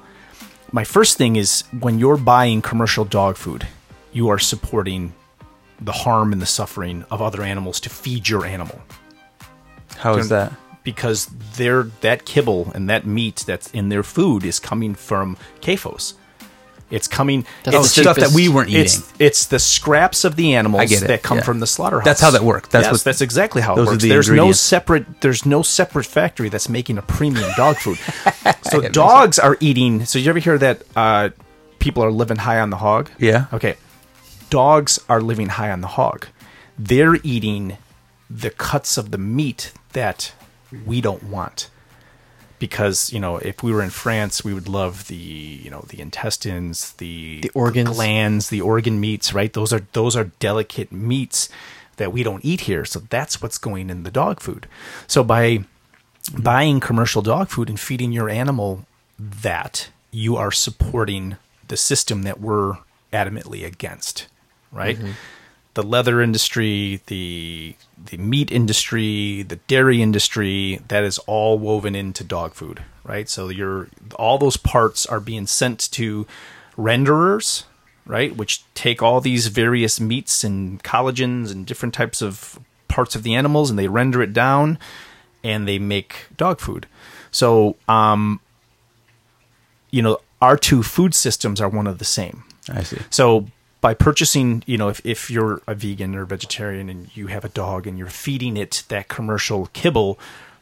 my first thing is when you're buying commercial dog food, you are supporting the harm and the suffering of other animals to feed your animal. How is that? Because they're, that kibble and that meat that's in their food is coming from C A F Os. It's coming. That's it's stuff that we weren't eating. It's, it's the scraps of the animals that come yeah. from the slaughterhouse. That's how that works. That's yes, what, that's exactly how it works. The there's no separate. There's no separate factory that's making a premium dog food. So dogs are eating. So you ever hear that uh, people are living high on the hog? Yeah. Okay. Dogs are living high on the hog. They're eating the cuts of the meat that we don't want. Because, you know, if we were in France, we would love the, you know, the intestines, the, the organs, the glands, the organ meats, right? Those are those are delicate meats that we don't eat here. So that's what's going in the dog food. So by buying commercial dog food and feeding your animal that, you are supporting the system that we're adamantly against, right? Mm-hmm. The leather industry, the the meat industry, the dairy industry, that is all woven into dog food, right? So you're, all those parts are being sent to renderers, right, which take all these various meats and collagens and different types of parts of the animals, and they render it down, and they make dog food. So, um, you know, our two food systems are one of the same. I see. So... by purchasing, you know, if, if you're a vegan or vegetarian and you have a dog and you're feeding it that commercial kibble,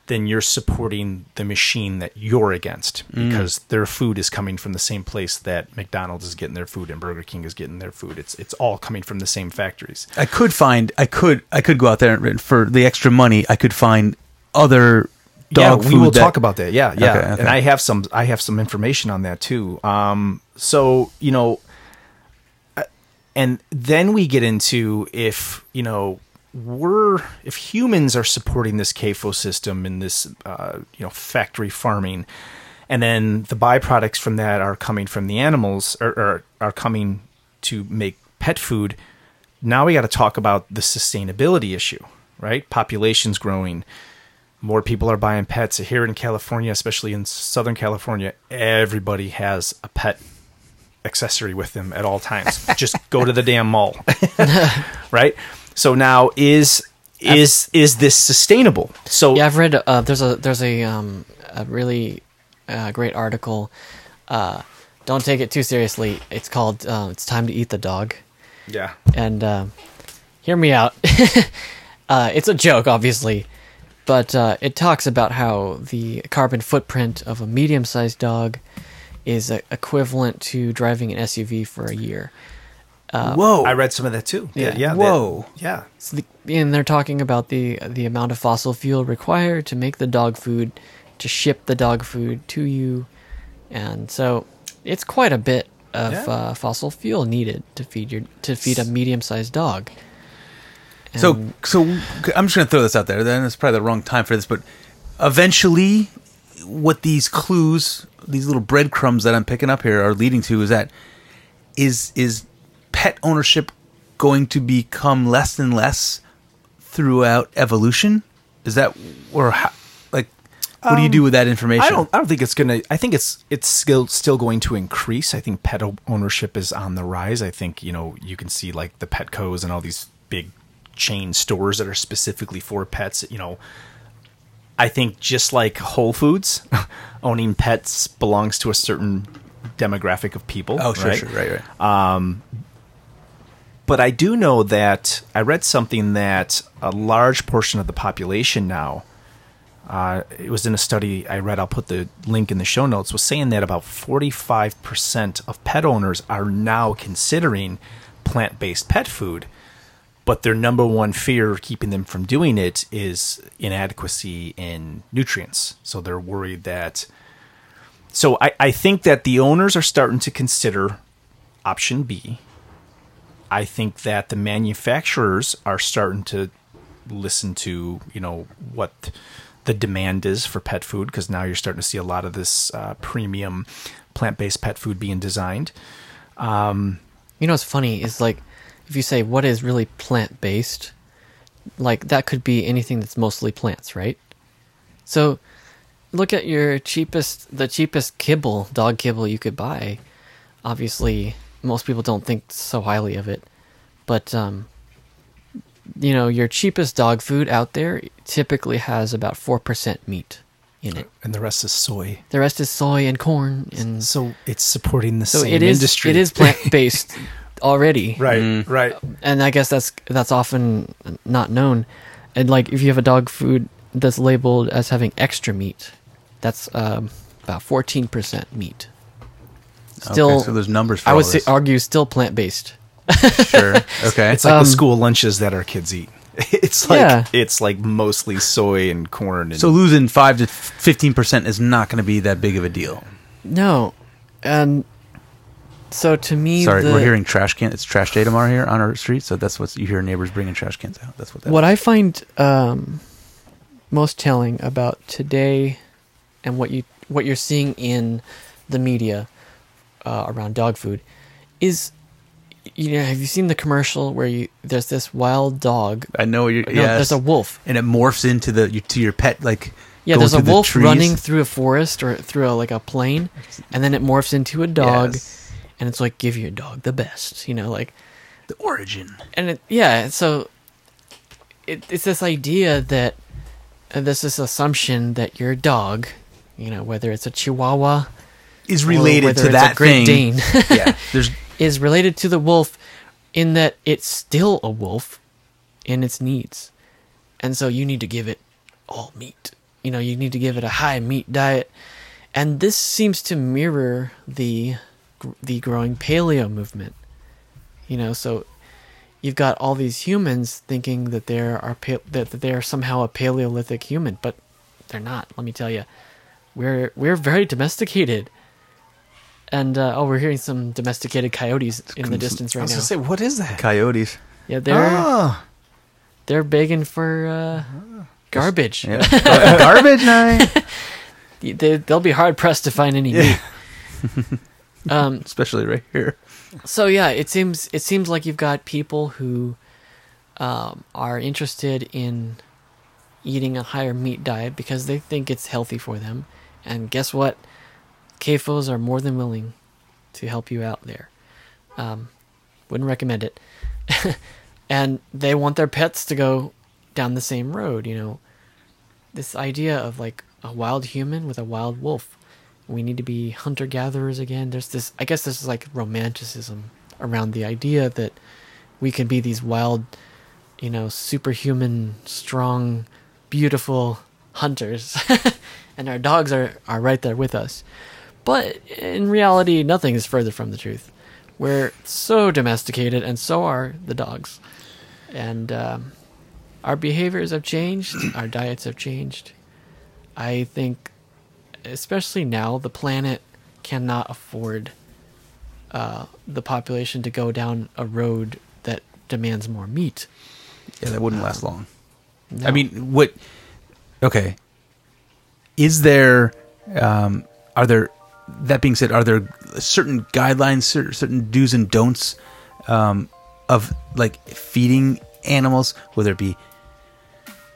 then you're supporting the machine that you're against because mm. their food is coming from the same place that McDonald's is getting their food and Burger King is getting their food. It's it's all coming from the same factories. I could find, I could I could go out there and for the extra money, I could find other dog yeah, food. We will that... talk about that. Yeah, yeah. Okay, okay. And I have some I have some information on that too. Um, so you know. And then we get into if, you know, we're, if humans are supporting this C A F O system and this, uh, you know, factory farming, and then the byproducts from that are coming from the animals or, or are coming to make pet food. Now we got to talk about the sustainability issue, right? Population's growing. more people are buying pets. Here in California, especially in Southern California, everybody has a pet accessory with them at all times. Just go to the damn mall. Right? So now is is I've, is this sustainable? So yeah, I've read uh, there's a there's a um a really uh, great article. Uh, don't take it too seriously. It's called uh, "It's Time to Eat the Dog." Yeah. And uh, hear me out. uh, it's a joke, obviously, but uh, it talks about how the carbon footprint of a medium-sized dog is uh, equivalent to driving an S U V for a year. Uh, Whoa! I read some of that too. Yeah. yeah Whoa! That, yeah. So the, and they're talking about the the amount of fossil fuel required to make the dog food, to ship the dog food to you, and so it's quite a bit of yeah. uh, fossil fuel needed to feed your to feed a medium-sized dog. And so, so I'm just going to throw this out there. Then it's probably the wrong time for this, but eventually, what these clues, these little breadcrumbs that I'm picking up here, are leading to is that is is pet ownership going to become less and less throughout evolution? Is that, or how, like, what um, do you do with that information? I don't. I don't think it's gonna. I think it's it's still still going to increase. I think pet ownership is on the rise. I think you know you can see like the Petco's and all these big chain stores that are specifically for pets. You know, I think just like Whole Foods, owning pets belongs to a certain demographic of people. Oh, sure, right? sure, right, right. Um, But I do know that I read something that a large portion of the population now, uh, it was in a study I read, I'll put the link in the show notes, was saying that about forty-five percent of pet owners are now considering plant-based pet food, but their number one fear keeping them from doing it is inadequacy in nutrients. So they're worried that... So I, I think that the owners are starting to consider option B. I think that the manufacturers are starting to listen to, you know, what the demand is for pet food, because now you're starting to see a lot of this uh, premium plant-based pet food being designed. Um, you know, what's funny is, like, if you say what is really plant-based, like that could be anything that's mostly plants, right? So look at your cheapest, the cheapest kibble, dog kibble you could buy. Obviously, most people don't think so highly of it, but um, you know, your cheapest dog food out there typically has about four percent meat in it, and the rest is soy. The rest is soy and corn, and so it's supporting the so same it is, industry. It is plant based already, right? Mm. Right, and I guess that's that's often not known. And like, if you have a dog food that's labeled as having extra meat, that's um, about fourteen percent meat. Still, okay, so there's numbers for I would say, argue still plant-based. Sure. Okay. It's like um, the school lunches that our kids eat. It's like yeah. it's like mostly soy and corn. And so losing five to fifteen percent is not going to be that big of a deal. No, and so to me, sorry, the, we're hearing trash can. It's trash day tomorrow here on our street, so that's what you hear neighbors bringing trash cans out. That's what. That what is. I find um, most telling about today, and what you what you're seeing in the media. Uh, around dog food is, you know, have you seen the commercial where you there's this wild dog? I know you. No, yes. There's a wolf, and it morphs into the to your pet like. Yeah, there's a wolf the running through a forest or through a, like a plain, and then it morphs into a dog, yes. and it's like give your dog the best, you know, like the origin. And it, yeah, so it, it's this idea that uh, there's this assumption that your dog, you know, whether it's a Chihuahua. Is related to that thing. Yeah, there's is related to the wolf in that it's still a wolf in its needs, and so you need to give it all meat. You know, you need to give it a high meat diet, and this seems to mirror the the growing paleo movement. You know, so you've got all these humans thinking that there are pale, that, that they are somehow a Paleolithic human, but they're not. Let me tell you, we're we're very domesticated. And, uh, oh, we're hearing some domesticated coyotes in the distance right now. I was going to say, what is that? Coyotes. Yeah, they're oh. they're begging for uh, garbage. Yeah. Garbage night. they, they'll be hard-pressed to find any yeah. meat. um, Especially right here. So, yeah, it seems it seems like you've got people who um, are interested in eating a higher meat diet because they think it's healthy for them. And guess what? C A F Os are more than willing to help you out there. Um, wouldn't recommend it. And they want their pets to go down the same road, you know. This idea of like a wild human with a wild wolf. We need to be hunter-gatherers again. There's this, I guess this is like romanticism around the idea that we can be these wild, you know, superhuman, strong, beautiful hunters. And our dogs are, are right there with us. But in reality, nothing is further from the truth. We're so domesticated, and so are the dogs. And um, our behaviors have changed. Our diets have changed. I think, especially now, the planet cannot afford uh, the population to go down a road that demands more meat. Yeah, that wouldn't um, last long. No. I mean, what... Okay. Is there... Um, are there... That being said, are there certain guidelines, certain do's and don'ts um, of like feeding animals, whether it be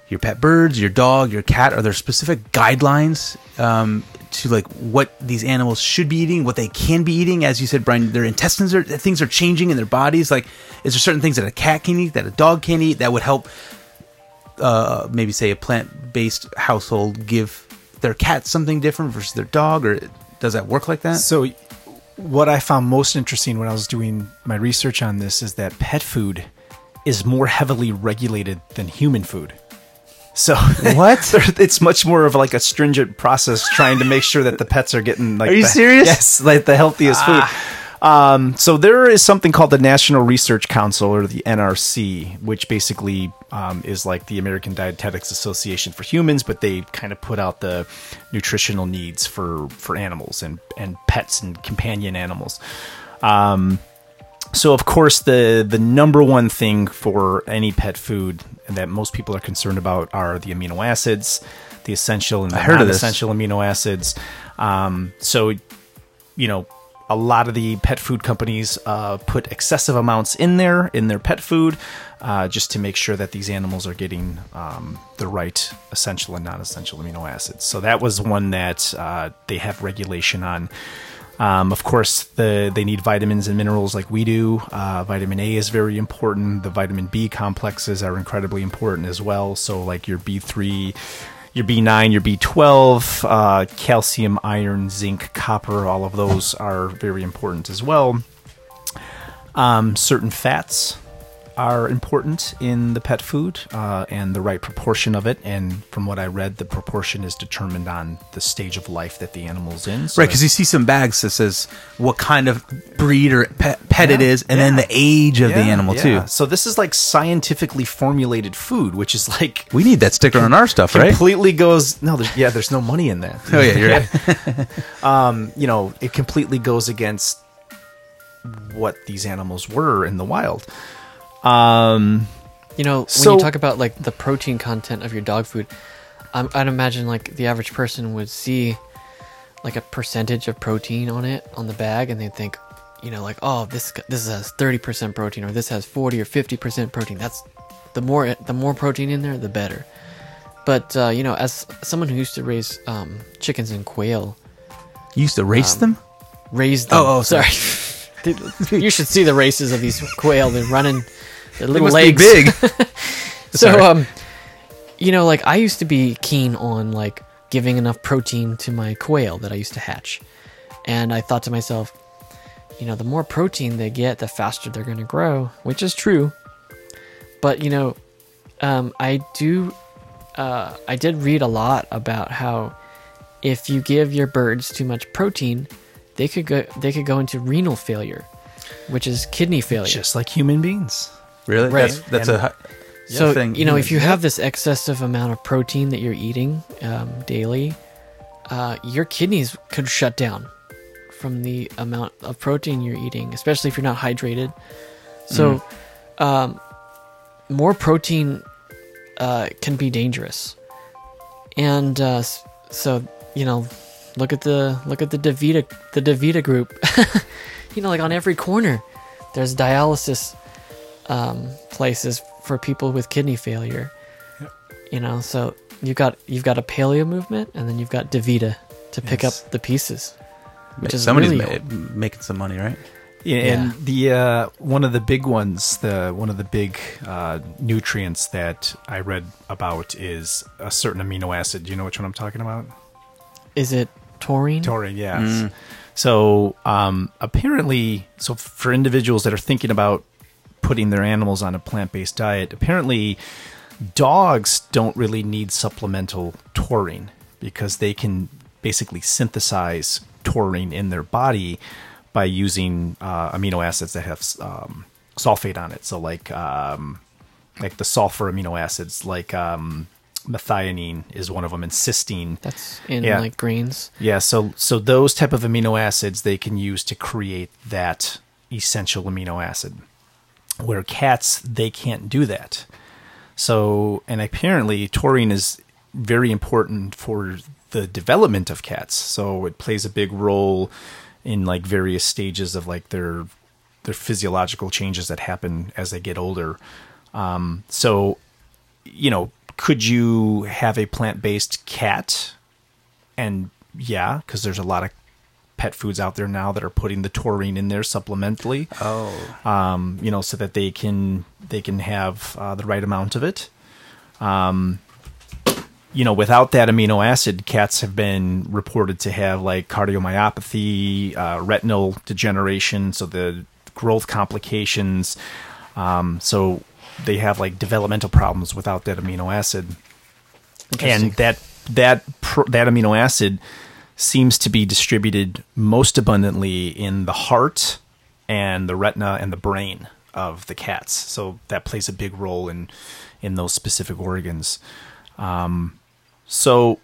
your pet birds, your dog, your cat? Are there specific guidelines um, to like what these animals should be eating, what they can be eating? As you said, Brian, their intestines are things are changing in their bodies. Like, is there certain things that a cat can eat, that a dog can eat, that would help uh, maybe say a plant-based household give their cat something different versus their dog, or does that work like that? So what I found most interesting when I was doing my research on this is that pet food is more heavily regulated than human food. So what? It's much more of like a stringent process trying to make sure that the pets are getting like... Are you the, serious? Yes, like the healthiest ah. food. Um, so there is something called the National Research Council, or the N R C, which basically um, is like the American Dietetics Association for humans, but they kind of put out the nutritional needs for, for animals and, and pets and companion animals. Um, so of course the, the number one thing for any pet food that most people are concerned about are the amino acids, the essential and the non-essential amino acids. Um, so, you know, a lot of the pet food companies uh, put excessive amounts in there, in their pet food, uh, just to make sure that these animals are getting um, the right essential and non-essential amino acids. So that was one that uh, they have regulation on. Um, of course, the, they need vitamins and minerals like we do. Uh, vitamin A is very important. The vitamin B complexes are incredibly important as well. So like your B three... Your B nine, your B twelve, uh, calcium, iron, zinc, copper, all of those are very important as well. Um, certain fats are important in the pet food uh, and the right proportion of it. And from what I read, the proportion is determined on the stage of life that the animal's in. So right, because you see some bags that says what kind of breed or pet, pet yeah, it is, and yeah. then the age of yeah, the animal yeah. too. So this is like scientifically formulated food, which is like... We need that sticker on our stuff, right? Completely goes... No, there's, yeah, there's no money in that. Oh, yeah, you're right. um, you know, it completely goes against what these animals were in the wild. Um, you know, when so, you talk about like the protein content of your dog food, um, I'd imagine like the average person would see like a percentage of protein on it on the bag, and they'd think, you know, like, oh, this this has thirty percent protein, or this has forty or fifty percent protein. That's the more the more protein in there, the better. But uh, you know, as someone who used to raise um, chickens and quail, you used to race um, them, raise them. Oh, oh sorry. sorry. You should see the races of these quail. They're running their little they must legs. Be big. So, um, you know, like I used to be keen on like giving enough protein to my quail that I used to hatch. And I thought to myself, you know, the more protein they get, the faster they're going to grow, which is true. But, you know, um, I do, uh, I did read a lot about how if you give your birds too much protein, They could go. They could go into renal failure, which is kidney failure, just like human beings. Really, right? That's, that's a so thing. You know, if you have this excessive amount of protein that you're eating um, daily, uh, your kidneys could shut down from the amount of protein you're eating, especially if you're not hydrated. So, mm-hmm. um, more protein uh, can be dangerous, and uh, so you know. Look at the look at the DaVita the DaVita group. You know, like on every corner, there's dialysis um, places for people with kidney failure. Yep. you know, so you've got you've got a paleo movement, and then you've got DaVita to pick yes. up the pieces, which is somebody's really ma- making some money, right? Yeah, and yeah. the uh, one of the big ones, the one of the big uh, nutrients that I read about is a certain amino acid. Do you know which one I'm talking about? Is it taurine? Taurine, yes. Mm. So um, apparently, so for individuals that are thinking about putting their animals on a plant-based diet, apparently dogs don't really need supplemental taurine because they can basically synthesize taurine in their body by using uh, amino acids that have um, sulfate on it. So like um, like the sulfur amino acids, like um, methionine is one of them, and cysteine. That's in yeah. like greens. Yeah, so so those type of amino acids they can use to create that essential amino acid. Where cats, they can't do that. So, and apparently taurine is very important for the development of cats. So it plays a big role in like various stages of like their their physiological changes that happen as they get older. Um, so, you know, could you have a plant-based cat? And yeah, because there's a lot of pet foods out there now that are putting the taurine in there supplementally. Oh, um, you know, so that they can they can have uh, the right amount of it. Um, you know, without that amino acid, cats have been reported to have like cardiomyopathy, uh, retinal degeneration, so the growth complications. Um, so they have like developmental problems without that amino acid, and that that pr- that amino acid seems to be distributed most abundantly in the heart and the retina and the brain of the cats. So that plays a big role in in those specific organs. Um, so,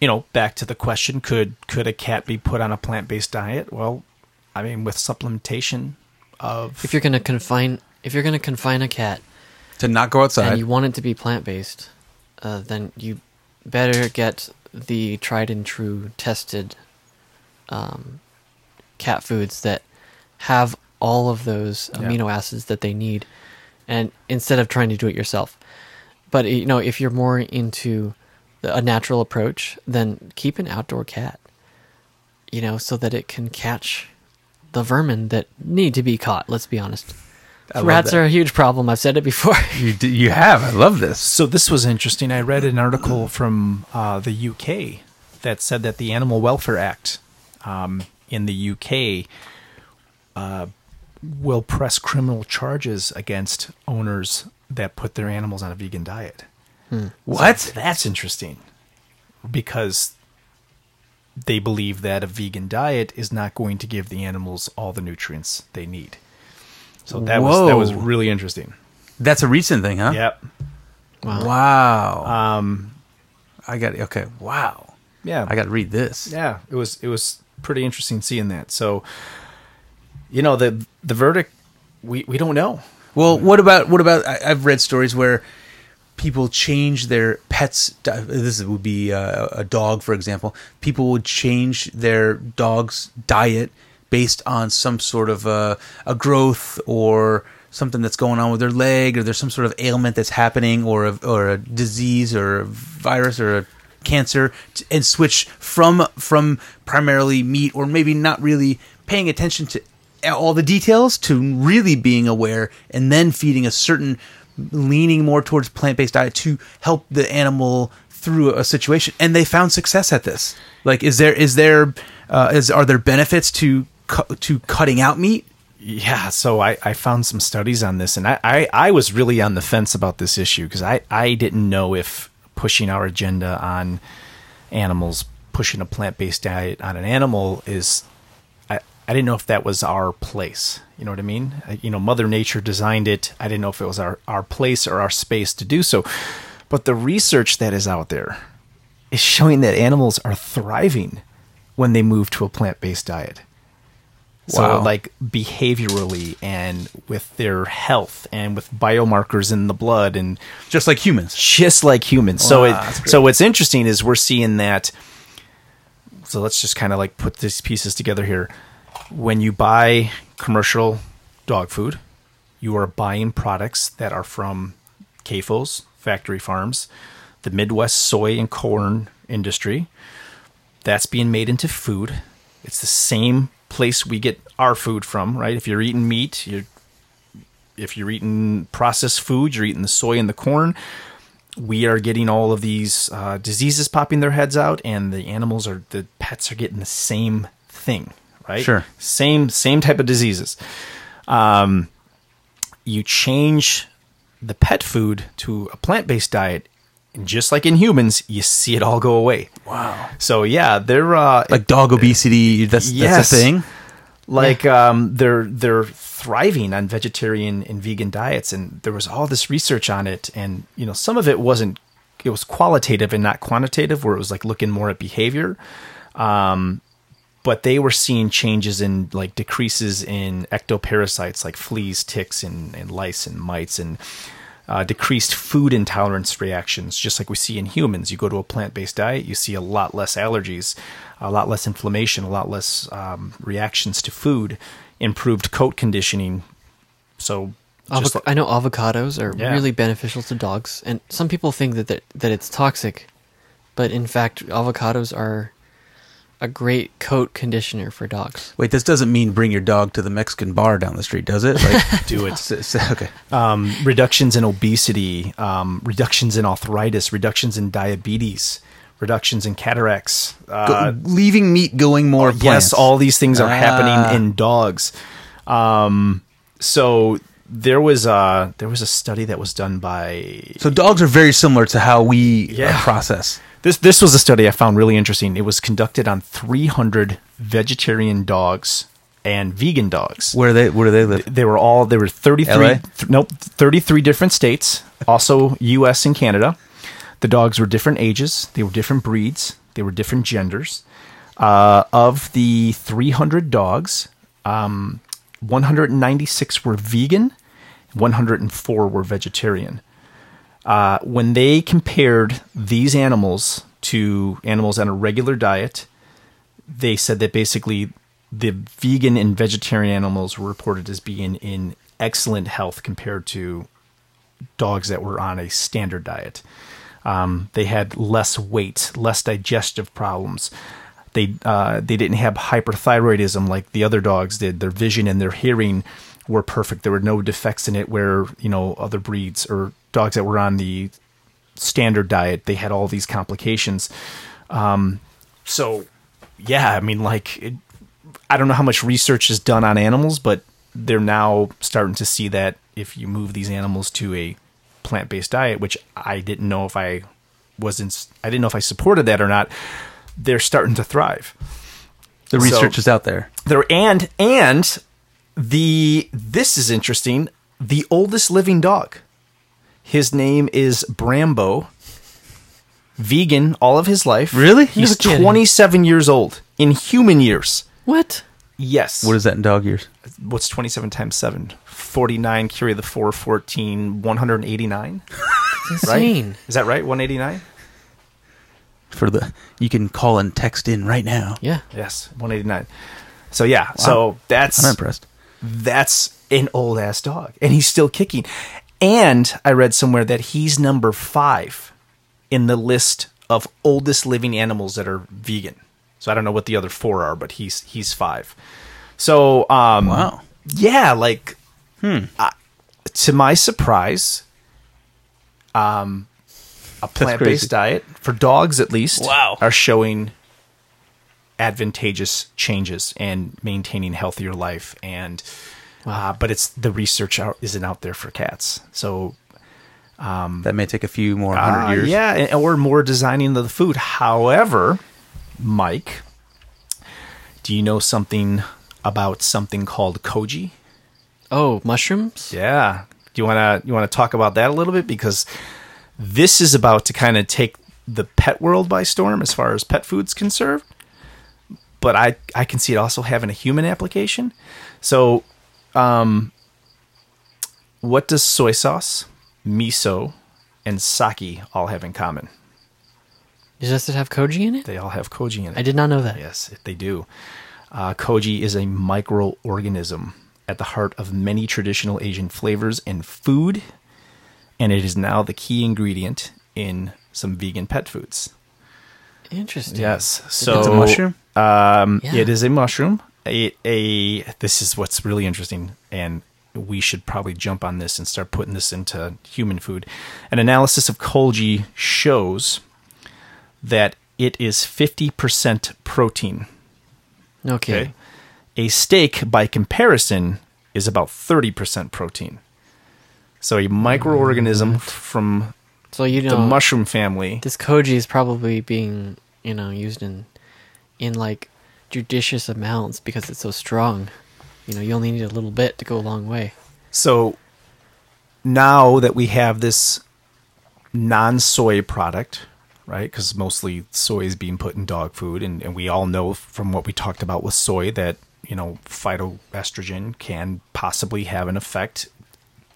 you know, back to the question, could could a cat be put on a plant-based diet? Well, I mean, with supplementation of... If you're going to confine if you're going to confine a cat... to not go outside. And you want it to be plant-based, uh, then you better get the tried and true tested um, cat foods that have all of those yeah. amino acids that they need, and instead of trying to do it yourself. But you know, if you're more into a natural approach, then keep an outdoor cat, you know, so that it can catch the vermin that need to be caught. Let's be honest. Rats that. are a huge problem. I've said it before. you do, you have. I love this. So this was interesting. I read an article from uh, the U K that said that the Animal Welfare Act um, in the U K uh, will press criminal charges against owners that put their animals on a vegan diet. Hmm. What? So that's interesting because they believe that a vegan diet is not going to give the animals all the nutrients they need. So that Whoa. was that was really interesting. That's a recent thing, huh? Yep. Wow. Wow. Um, I got okay. Wow. Yeah. I got to read this. Yeah. It was it was pretty interesting seeing that. So, you know, the the verdict we, we don't know. Well, what about what about I, I've read stories where people change their pets. This would be a, a dog, for example. People would change their dog's diet based on some sort of a, a growth or something that's going on with their leg, or there's some sort of ailment that's happening, or a, or a disease or a virus or a cancer, and switch from from primarily meat, or maybe not really paying attention to all the details, to really being aware, and then feeding a certain, leaning more towards plant-based diet to help the animal through a situation. And they found success at this. Like, is there is there uh, is are there benefits to Cu- to cutting out meat? Yeah, so I, I found some studies on this, and I, I, I was really on the fence about this issue because I, I didn't know if pushing our agenda on animals, pushing a plant-based diet on an animal is, I, I didn't know if that was our place. You know what I mean? I, you know, Mother Nature designed it. I didn't know if it was our, our place or our space to do so. But the research that is out there is showing that animals are thriving when they move to a plant-based diet. Wow. So like behaviorally and with their health and with biomarkers in the blood, and just like humans, just like humans. Wow, so it, so what's interesting is we're seeing that. So let's just kind of like put these pieces together here. When you buy commercial dog food, you are buying products that are from C A F Os, factory farms, the Midwest soy and corn industry. That's being made into food. It's the same place we get our food from, right? If you're eating meat, you're, if you're eating processed food, you're eating the soy and the corn. We are getting all of these uh, diseases popping their heads out, and the animals are, the pets are getting the same thing, right? Sure. Same, same type of diseases. Um, you change the pet food to a plant-based diet, and just like in humans, you see it all go away. Wow. So yeah, they're uh, like dog obesity. That's, yes, that's a thing. Like yeah. um, they're they're thriving on vegetarian and vegan diets, and there was all this research on it, and you know, some of it wasn't. It was qualitative and not quantitative, where it was like looking more at behavior. Um, but they were seeing changes in like decreases in ectoparasites like fleas, ticks, and, and lice and mites, and Uh, decreased food intolerance reactions, just like we see in humans. You go to a plant-based diet, you see a lot less allergies, a lot less inflammation, a lot less um, reactions to food, improved coat conditioning. So Avoc- like, I know avocados are yeah. really beneficial to dogs, and some people think that, that that it's toxic, but in fact, avocados are a great coat conditioner for dogs. Wait, this doesn't mean bring your dog to the Mexican bar down the street, does it? Like, do it. So, so, okay. Um, reductions in obesity, um, reductions in arthritis, reductions in diabetes, reductions in cataracts. Uh, Go, leaving meat, going more plants. Yes, all these things are ah. happening in dogs. Um, so there was a, there was a study that was done by... So dogs are very similar to how we yeah. process. This this was a study I found really interesting. It was conducted on three hundred vegetarian dogs and vegan dogs. Where they where do they live? They were all they were thirty-three. Th- nope, thirty-three different states, also U S and Canada. The dogs were different ages. They were different breeds. They were different genders. Uh, of the three hundred dogs, um, one hundred ninety-six were vegan, one hundred four were vegetarian. Uh, when they compared these animals to animals on a regular diet, they said that basically the vegan and vegetarian animals were reported as being in excellent health compared to dogs that were on a standard diet. Um, they had less weight, less digestive problems. They uh, they didn't have hyperthyroidism like the other dogs did. Their vision and their hearing were perfect. There were no defects in it where, you know, other breeds or dogs that were on the standard diet, they had all these complications. Um, so yeah, I mean, like, it, I don't know how much research is done on animals, but they're now starting to see that if you move these animals to a plant-based diet, which I didn't know if I wasn't, I didn't know if I supported that or not, they're starting to thrive. The research so, is out there. There and, and, The this is interesting. The oldest living dog. His name is Brambo. Vegan all of his life. Really? He's no twenty-seven years old in human years. What? Yes. What is that in dog years? What's twenty-seven times seven? forty-nine, carry the four, fourteen, one hundred eighty-nine. That's insane. Right? Is that right? one hundred eighty-nine? For the you can call and text in right now. Yeah. Yes, one hundred eighty-nine. So yeah, wow. So that's I'm impressed. That's an old ass dog, and he's still kicking. And I read somewhere that he's number five in the list of oldest living animals that are vegan. So I don't know what the other four are, but he's he's five. So um, wow, yeah, like hmm. uh, to my surprise, um, a plant-based diet for dogs at least wow. are showing advantageous changes and maintaining healthier life, and wow. uh, but it's the research out, isn't out there for cats, so um, that may take a few more hundred uh, years. Yeah, and, or more designing of the food. However, Mike, do you know something about something called koji? Oh, mushrooms? Yeah. Do you wanna you wanna talk about that a little bit, because this is about to kind of take the pet world by storm as far as pet food's concerned. But I, I can see it also having a human application. So um, what does soy sauce, miso, and sake all have in common? Does it have koji in it? They all have koji in it. I did not know that. Yes, they do. Uh, koji is a microorganism at the heart of many traditional Asian flavors and food, and it is now the key ingredient in some vegan pet foods. Interesting. Yes. So it's a mushroom? Um, yeah. It is a mushroom. A, a this is what's really interesting, and we should probably jump on this and start putting this into human food. An analysis of Colgi shows that it is fifty percent protein. Okay. okay. A steak, by comparison, is about thirty percent protein. So a microorganism mm. from so you know, the mushroom family. This Colgi is probably being, you know, used in in like judicious amounts because it's so strong. You know, you only need a little bit to go a long way. So now that we have this non-soy product, right? Because mostly soy is being put in dog food, and, and we all know from what we talked about with soy that, you know, phytoestrogen can possibly have an effect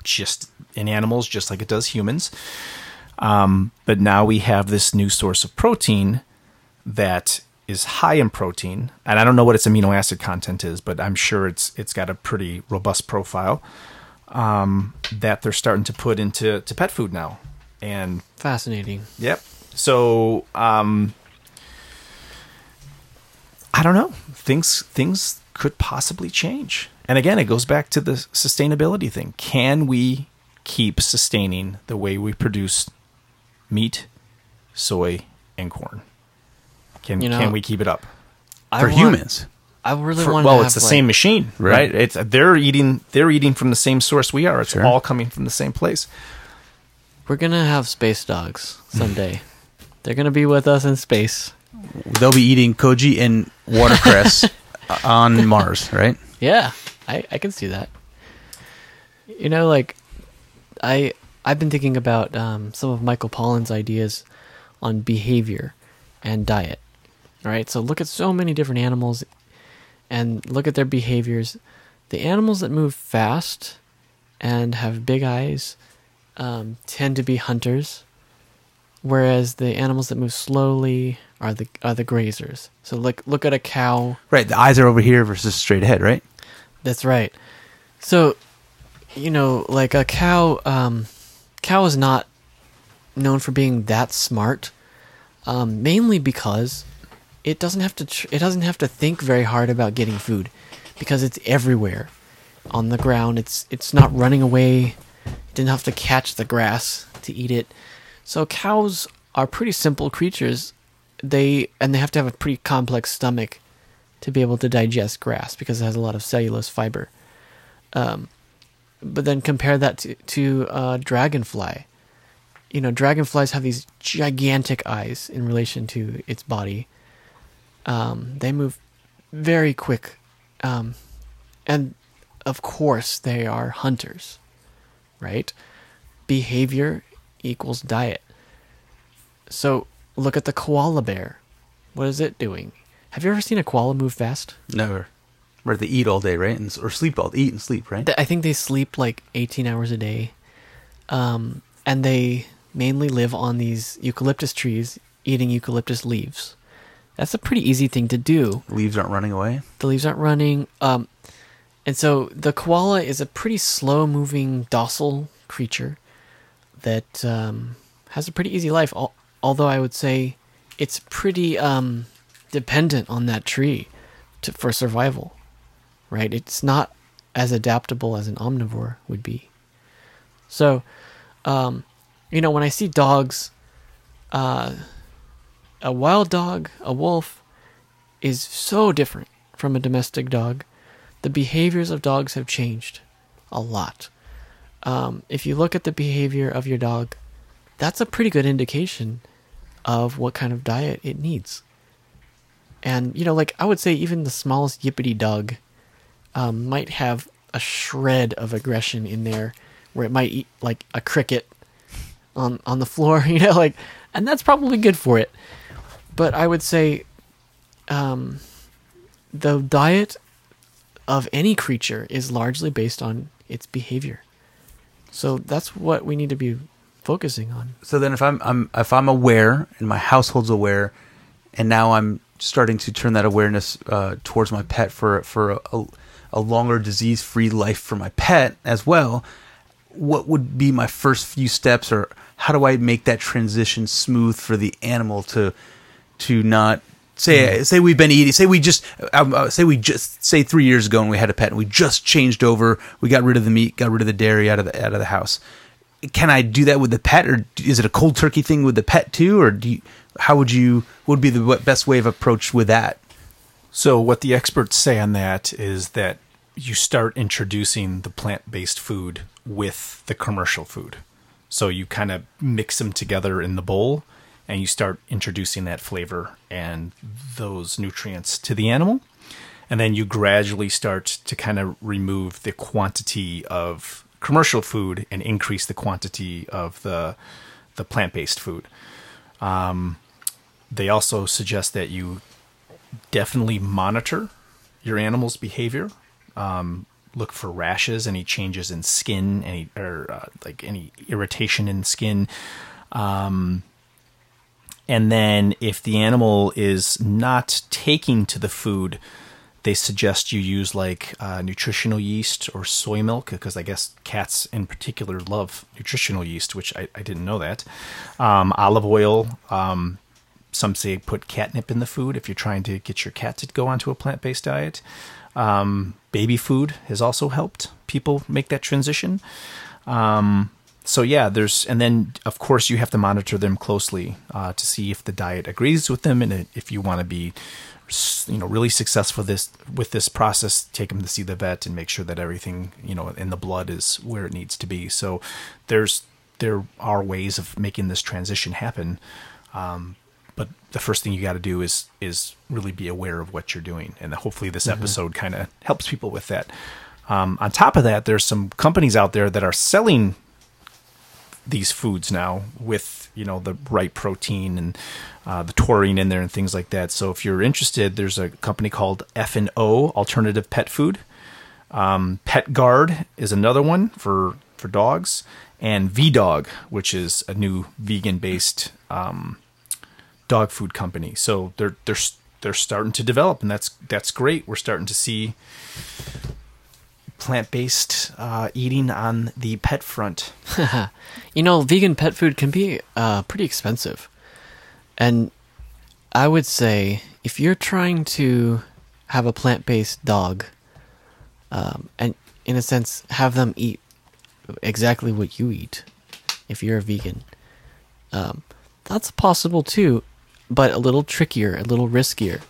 just in animals, just like it does humans. Um, but now we have this new source of protein that is high in protein, and I don't know what its amino acid content is, but I'm sure it's it's got a pretty robust profile um, that they're starting to put into to pet food now. And fascinating. Yep. So um, I don't know. Things things could possibly change. And again, it goes back to the sustainability thing. Can we keep sustaining the way we produce meat, soy, and corn? Can you know, can we keep it up I for want, humans? I really for, want. Well, to it's have the like, same machine, right? right? It's they're eating they're eating from the same source we are. It's sure. all coming from the same place. We're gonna have space dogs someday. They're gonna be with us in space. They'll be eating Colgi and watercress on Mars, right? Yeah, I, I can see that. You know, like I I've been thinking about um, some of Michael Pollan's ideas on behavior and diet. All right, so look at so many different animals and look at their behaviors. The animals that move fast and have big eyes um, tend to be hunters, whereas the animals that move slowly are the are the grazers. So look look at a cow. Right, the eyes are over here versus straight ahead, right? That's right. So, you know, like a cow, um, cow is not known for being that smart, um, mainly because it doesn't have to tr- it doesn't have to think very hard about getting food because it's everywhere on the ground. It's it's not running away. It didn't have to catch the grass to eat it. So cows are pretty simple creatures. They and they have to have a pretty complex stomach to be able to digest grass because it has a lot of cellulose fiber. Um, but then compare that to to uh, dragonfly. You know, dragonflies have these gigantic eyes in relation to its body. Um, they move very quick. Um, and, of course, they are hunters, right? Behavior equals diet. So, look at the koala bear. What is it doing? Have you ever seen a koala move fast? Never. Or they eat all day, right? And, or sleep all eat and sleep, right? I think they sleep like eighteen hours a day. Um, and they mainly live on these eucalyptus trees, eating eucalyptus leaves. That's a pretty easy thing to do. The leaves aren't running away? The leaves aren't running. Um, and so the koala is a pretty slow-moving, docile creature that um, has a pretty easy life, al- although I would say it's pretty um, dependent on that tree to, for survival, right? It's not as adaptable as an omnivore would be. So, um, you know, when I see dogs... Uh, A wild dog, a wolf, is so different from a domestic dog. The behaviors of dogs have changed a lot. Um, if you look at the behavior of your dog, that's a pretty good indication of what kind of diet it needs. And, you know, like I would say even the smallest yippity dog um, might have a shred of aggression in there where it might eat like a cricket on, on the floor, you know, like, and that's probably good for it. But I would say um, the diet of any creature is largely based on its behavior. So that's what we need to be focusing on. So then if I'm, I'm if I'm aware and my household's aware, and now I'm starting to turn that awareness uh, towards my pet for, for a, a, a longer disease-free life for my pet as well, what would be my first few steps, or how do I make that transition smooth for the animal to to not say mm. say we've been eating say we just uh, say we just say three years ago and we had a pet and we just changed over, we got rid of the meat, got rid of the dairy, out of the out of the house. Can I do that with the pet, or is it a cold turkey thing with the pet too, or do you, how would you what would be the best way of approach with that? So what the experts say on that is that you start introducing the plant-based food with the commercial food. So you kind of mix them together in the bowl and you start introducing that flavor and those nutrients to the animal. And then you gradually start to kind of remove the quantity of commercial food and increase the quantity of the the plant-based food. Um, they also suggest that you definitely monitor your animal's behavior. Um, look for rashes, any changes in skin, any or uh, like any irritation in skin, um, and then if the animal is not taking to the food, they suggest you use like uh, nutritional yeast or soy milk, because I guess cats in particular love nutritional yeast, which I, I didn't know that. Um, olive oil. Um, some say put catnip in the food if you're trying to get your cat to go onto a plant-based diet. Um, baby food has also helped people make that transition. Um, so yeah, there's, and then of course you have to monitor them closely, uh, to see if the diet agrees with them. And if you want to be, you know, really successful this, with this process, take them to see the vet and make sure that everything, you know, in the blood is where it needs to be. So there's, there are ways of making this transition happen. Um, But the first thing you got to do is is really be aware of what you're doing. And hopefully this episode mm-hmm. kind of helps people with that. Um, on top of that, there's some companies out there that are selling these foods now with, you know, the right protein and uh, the taurine in there and things like that. So if you're interested, there's a company called F and O Alternative Pet Food. Um, Pet Guard is another one for, for dogs. And V-Dog, which is a new vegan-based um dog food company. So they're they're they're starting to develop, and that's that's great. We're starting to see plant-based uh, eating on the pet front. You know, vegan pet food can be uh, pretty expensive, and I would say if you're trying to have a plant-based dog, um, and in a sense have them eat exactly what you eat, if you're a vegan, um, that's possible too. But a little trickier, a little riskier.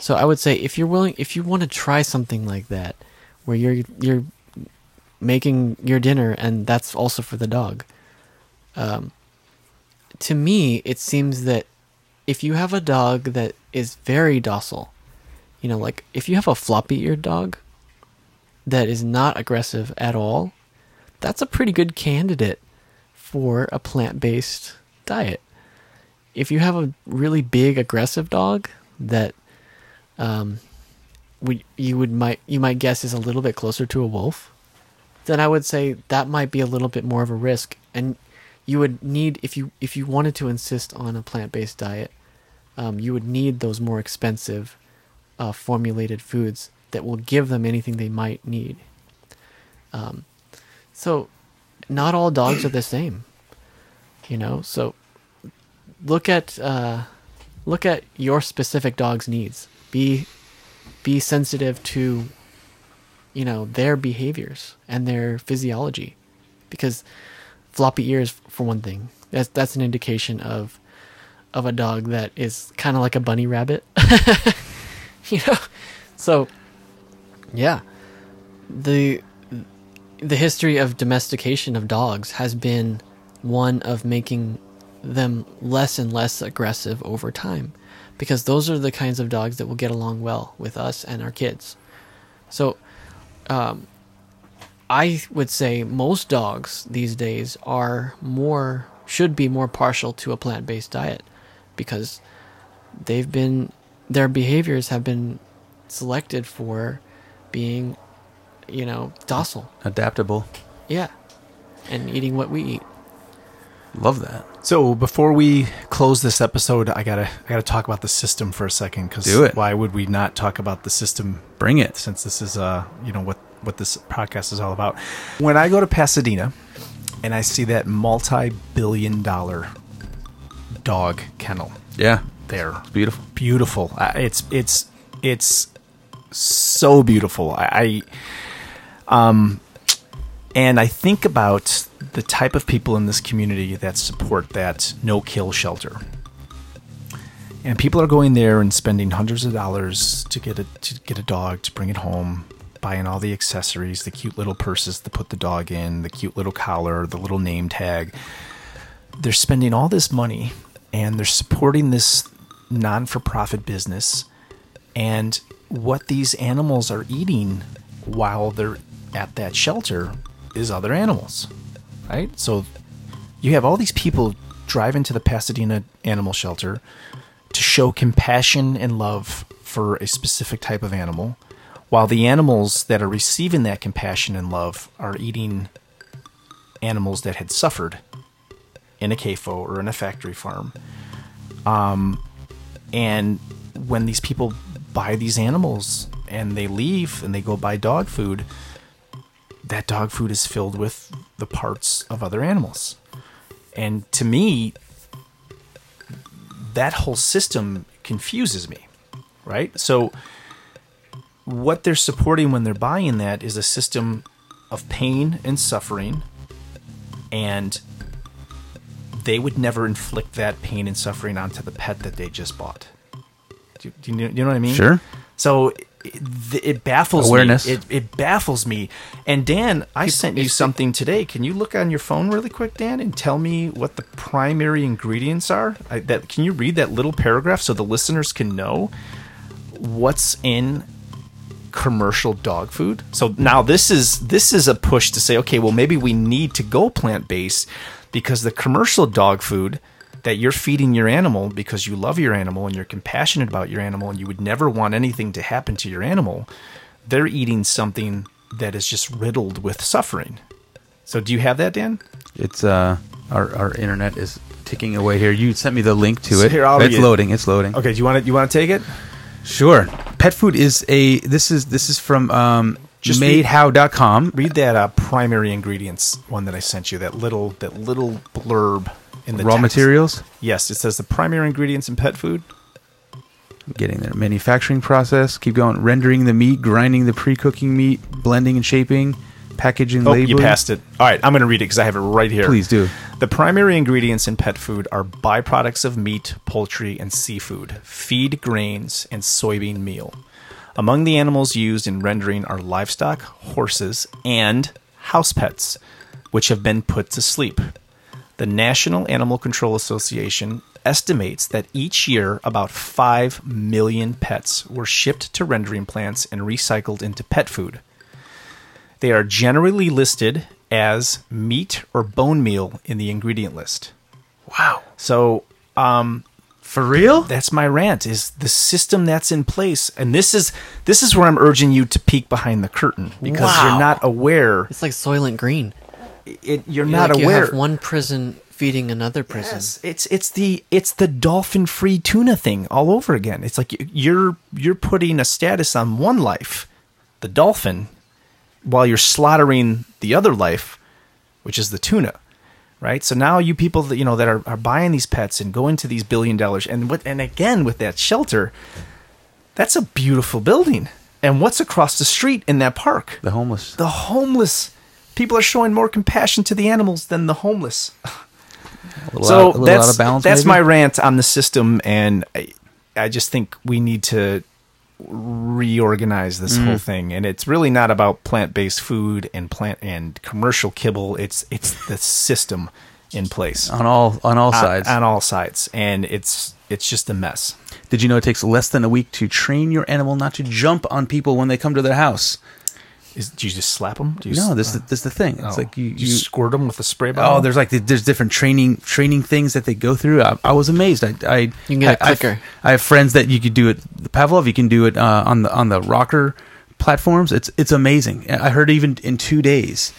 So I would say if you're willing, if you want to try something like that, where you're you're making your dinner and that's also for the dog. Um, to me, it seems that if you have a dog that is very docile, you know, like if you have a floppy-eared dog that is not aggressive at all, that's a pretty good candidate for a plant-based diet. If you have a really big aggressive dog that um, we, you would might you might guess is a little bit closer to a wolf, then I would say that might be a little bit more of a risk. And you would need, if you if you wanted to insist on a plant-based diet, um, you would need those more expensive uh, formulated foods that will give them anything they might need. Um, so not all dogs are the same, you know. So Look at uh, look at your specific dog's needs. Be be sensitive to, you know, their behaviors and their physiology, because floppy ears, for one thing, that's that's an indication of of a dog that is kind of like a bunny rabbit, you know. So yeah, the the history of domestication of dogs has been one of making them less and less aggressive over time, because those are the kinds of dogs that will get along well with us and our kids. So um, I would say most dogs these days are more should be more partial to a plant-based diet, because they've been their behaviors have been selected for being, you know, docile, adaptable, yeah, and eating what we eat. Love that. So before we close this episode, I gotta I gotta talk about the system for a second, because why would we not talk about the system? Bring it, since this is uh you know what what this podcast is all about. When I go to Pasadena, and I see that multi-billion dollar dog kennel. Yeah. There. It's beautiful. Beautiful. Uh, it's it's it's so beautiful. I, I um and I think about the type of people in this community that support that no-kill shelter. And people are going there and spending hundreds of dollars to get a to get a dog, to bring it home, buying all the accessories, the cute little purses to put the dog in, the cute little collar, the little name tag. They're spending all this money and they're supporting this non-for-profit business and what these animals are eating while they're at that shelter is other animals, right? So you have all these people driving to the Pasadena animal shelter to show compassion and love for a specific type of animal, while the animals that are receiving that compassion and love are eating animals that had suffered in a C A F O or in a factory farm. Um, and when these people buy these animals and they leave and they go buy dog food, that dog food is filled with the parts of other animals. And to me, that whole system confuses me, right? So what they're supporting when they're buying that is a system of pain and suffering, and they would never inflict that pain and suffering onto the pet that they just bought. Do, do, you, do you know what I mean? Sure. So it, it baffles Awareness. me. It, it baffles me. And Dan, I People, sent you something today. Can you look on your phone really quick, Dan, and tell me what the primary ingredients are? I, that can you read that little paragraph so the listeners can know what's in commercial dog food? So now this is this is a push to say, okay, well maybe we need to go plant-based because the commercial dog food that you're feeding your animal because you love your animal and you're compassionate about your animal and you would never want anything to happen to your animal, they're eating something that is just riddled with suffering. So do you have that, Dan? It's uh, our our internet is ticking away here. You sent me the link to so it. Here, I'll it's read. loading. It's loading. Okay. Do you want to you want to take it? Sure. Pet food is a this is this is from um, just made how dot com. Read, read that uh, primary ingredients one that I sent you. That little that little blurb. In the raw text. Materials? Yes, it says the primary ingredients in pet food. I'm getting there. Manufacturing process. Keep going. Rendering the meat, grinding the pre-cooking meat, blending and shaping, packaging, oh, labeling. You passed it. All right, I'm going to read it because I have it right here. Please do. The primary ingredients in pet food are byproducts of meat, poultry, and seafood, feed grains, and soybean meal. Among the animals used in rendering are livestock, horses, and house pets, which have been put to sleep. The National Animal Control Association estimates that each year about five million pets were shipped to rendering plants and recycled into pet food. They are generally listed as meat or bone meal in the ingredient list. Wow. So, um, for real? That's my rant, is the system that's in place. And this is this is where I'm urging you to peek behind the curtain because wow. you're not aware. It's like Soylent Green. It, you're, you're not like aware. You have one prison feeding another prison. Yes, it's it's the it's the dolphin-free tuna thing all over again. It's like you're you're putting a status on one life, the dolphin, while you're slaughtering the other life, which is the tuna, right? So now you people that you know that are, are buying these pets and going to these billion dollars and what and again with that shelter, that's a beautiful building. And what's across the street in that park? The homeless. The homeless. People are showing more compassion to the animals than the homeless. So out, that's, balance, that's my rant on the system, and I, I just think we need to reorganize this mm. whole thing. And it's really not about plant-based food and plant and commercial kibble. It's it's the system in place on all on all sides on, on all sides, and it's it's just a mess. Did you know it takes less than a week to train your animal not to jump on people when they come to their house? Is, do you just slap them? Do you no, this uh, is this the thing. It's oh. like you, you, you squirt them with a spray bottle. Oh, there's like the, there's different training training things that they go through. I, I was amazed. I, I you can get I, a clicker. I, I have friends that you could do it. Pavlov, you can do it uh, on the on the rocker platforms. It's it's amazing. I heard even in two days.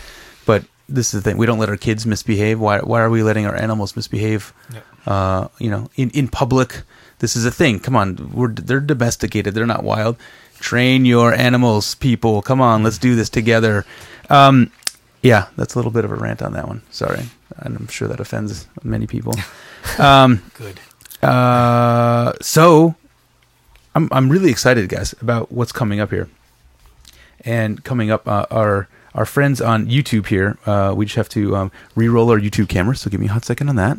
But this is the thing. We don't let our kids misbehave. Why why are we letting our animals misbehave? Yep. Uh, you know, in, in public, this is a thing. Come on, we're they're domesticated. They're not wild. Train your animals, people. Come on, let's do this together. Um, Yeah, that's a little bit of a rant on that one. Sorry. I'm sure that offends many people. Um, Good. Uh, so I'm I'm really excited, guys, about what's coming up here. And coming up uh, are our friends on YouTube here. Uh, we just have to um, re-roll our YouTube camera, so give me a hot second on that.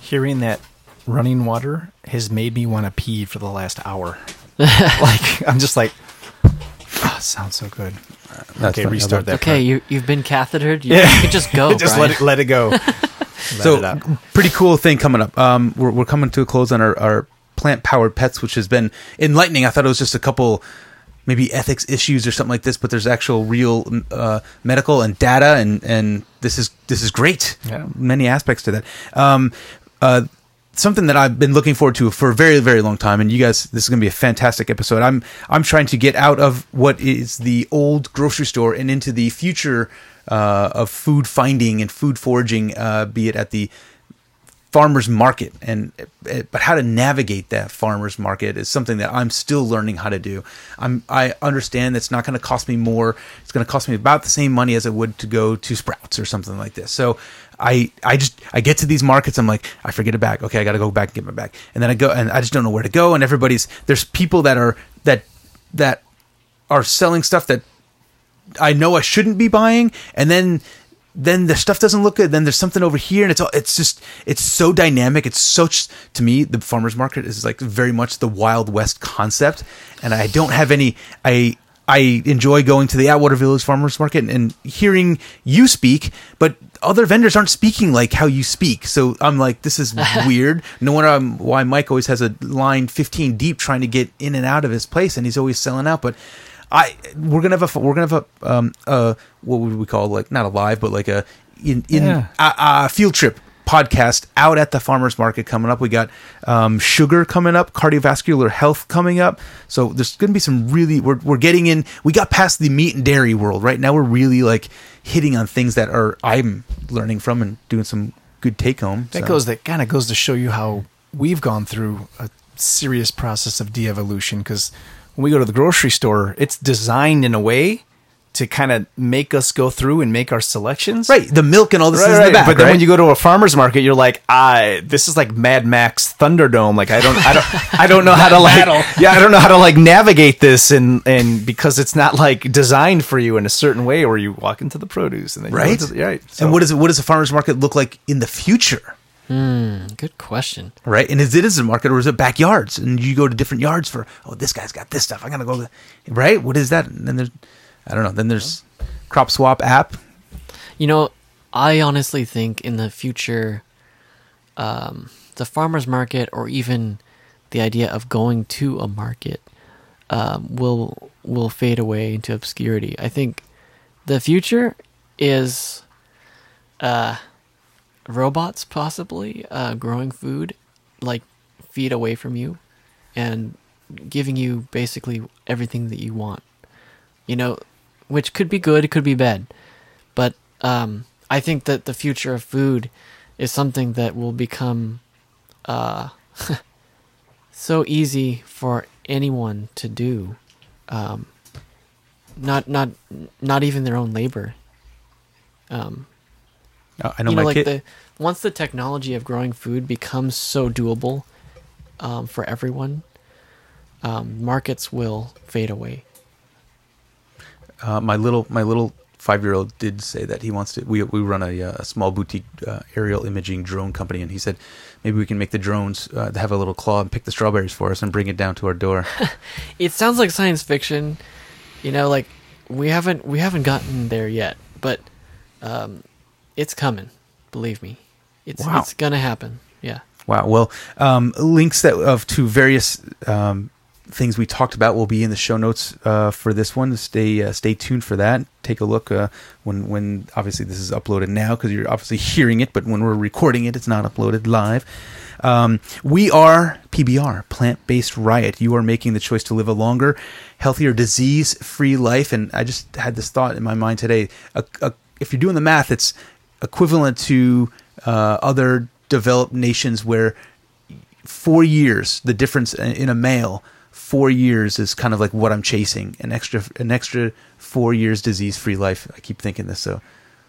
Hearing that running water has made me want to pee for the last hour. Like, I'm just like, oh, sounds so good. That's okay, funny. Restart that. Okay, part. you you've been cathetered. You, yeah. you can just go. Just let it, let it go. Let so, it pretty cool thing coming up. Um, we're we're coming to a close on our, our plant powered pets, which has been enlightening. I thought it was just a couple, maybe ethics issues or something like this, but there's actual real uh, medical and data, and, and this is this is great. Yeah. Many aspects to that. Um, uh, something that I've been looking forward to for a very, very long time, and you guys, this is going to be a fantastic episode. I'm I'm trying to get out of what is the old grocery store and into the future uh, of food finding and food foraging, uh, be it at the farmer's market. And but how to navigate that farmer's market is something that I'm still learning how to do. I'm I understand that's not going to cost me more. It's going to cost me about the same money as it would to go to Sprouts or something like this. So I I just I get to these markets. I'm like, I forget a bag. Okay, I got to go back and get my bag. And then I go and I just don't know where to go. And everybody's there's people that are that that are selling stuff that I know I shouldn't be buying. And then. Then the stuff doesn't look good. Then there's something over here, and it's all, it's just it's so dynamic. It's such to me the farmers market is like very much the Wild West concept, and I don't have any. I I enjoy going to the Atwater Village Farmers Market and, and hearing you speak, but other vendors aren't speaking like how you speak. So I'm like, this is weird. No wonder I'm, why Mike always has a line fifteen deep trying to get in and out of his place, and he's always selling out, but. I we're gonna have a we're gonna have a um uh what would we call like not a live but like a in in yeah. a, a field trip podcast out at the farmers market coming up. We got um sugar coming up, cardiovascular health coming up. So there's gonna be some really we're we're getting in. We got past the meat and dairy world right now. We're really like hitting on things that are I'm learning from and doing some good take home. That so. goes that kind of goes to show you how we've gone through a serious process of de-evolution because. When we go to the grocery store, it's designed in a way to kind of make us go through and make our selections. Right. The milk and all this right, is right. in the back. But then right? when you go to a farmer's market, you're like, I this is like Mad Max Thunderdome. Like I don't I don't I don't know how to like battle. Yeah, I don't know how to like navigate this and, and because it's not like designed for you in a certain way or you walk into the produce and then right? Into the, right. So. And what is it what does a farmer's market look like in the future? Hmm, good question. Right, and is it is a market or is it backyards? And you go to different yards for oh, this guy's got this stuff. I'm gonna go, right? What is that? And then there's, I don't know. Then there's CropSwap app. You know, I honestly think in the future, um, the farmers market or even the idea of going to a market um, will will fade away into obscurity. I think the future is. Uh, robots possibly uh growing food like feet away from you and giving you basically everything that you want, you know, which could be good, it could be bad, but um I think that the future of food is something that will become uh so easy for anyone to do, um not not not even their own labor. um I know, you know my like kid. The, once the technology of growing food becomes so doable um, for everyone, um, markets will fade away. Uh, my little my little five year old did say that he wants to. We we run a, a small boutique uh, aerial imaging drone company, and he said maybe we can make the drones uh, have a little claw and pick the strawberries for us and bring it down to our door. It sounds like science fiction, you know. Like we haven't we haven't gotten there yet, but. Um, It's coming, believe me. It's wow. it's gonna happen. Yeah. Wow. Well, um, links that of to various um, things we talked about will be in the show notes uh, for this one. Stay uh, stay tuned for that. Take a look uh, when when obviously this is uploaded now because you're obviously hearing it, but when we're recording it, it's not uploaded live. Um, we are P B R, Plant Based Riot. You are making the choice to live a longer, healthier, disease-free life. And I just had this thought in my mind today. A, a, if you're doing the math, it's equivalent to uh, other developed nations where four years, the difference in a male, four years is kind of like what I'm chasing, an extra an extra four years disease-free life. I keep thinking this, so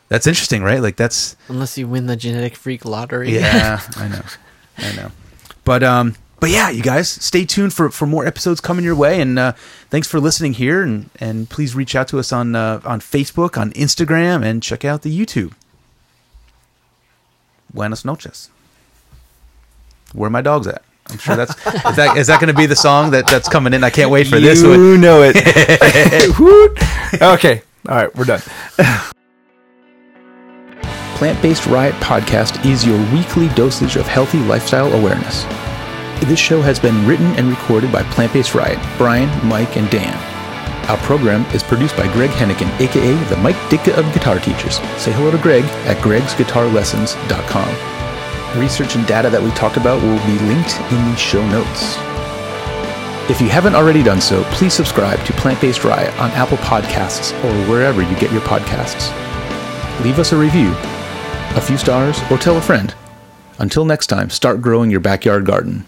that's interesting, right? Like that's unless you win the genetic freak lottery. Yeah, I know, I know. But um, but yeah, you guys, stay tuned for, for more episodes coming your way, and uh, thanks for listening here, and, and please reach out to us on uh, on Facebook, on Instagram, and check out the YouTube. Buenas noches. Where are my dogs at? I'm sure that's is that is that going to be the song that, that's coming in? I can't wait for you this one. You know it. Okay. All right. We're done. Plant-Based Riot Podcast is your weekly dosage of healthy lifestyle awareness. This show has been written and recorded by Plant-Based Riot, Brian, Mike, and Dan. Our program is produced by Greg Hennigan, a k a the Mike Ditka of guitar teachers. Say hello to Greg at Gregs Guitar Lessons dot com. Research and data that we talked about will be linked in the show notes. If you haven't already done so, please subscribe to Plant-Based Riot on Apple Podcasts or wherever you get your podcasts. Leave us a review, a few stars, or tell a friend. Until next time, start growing your backyard garden.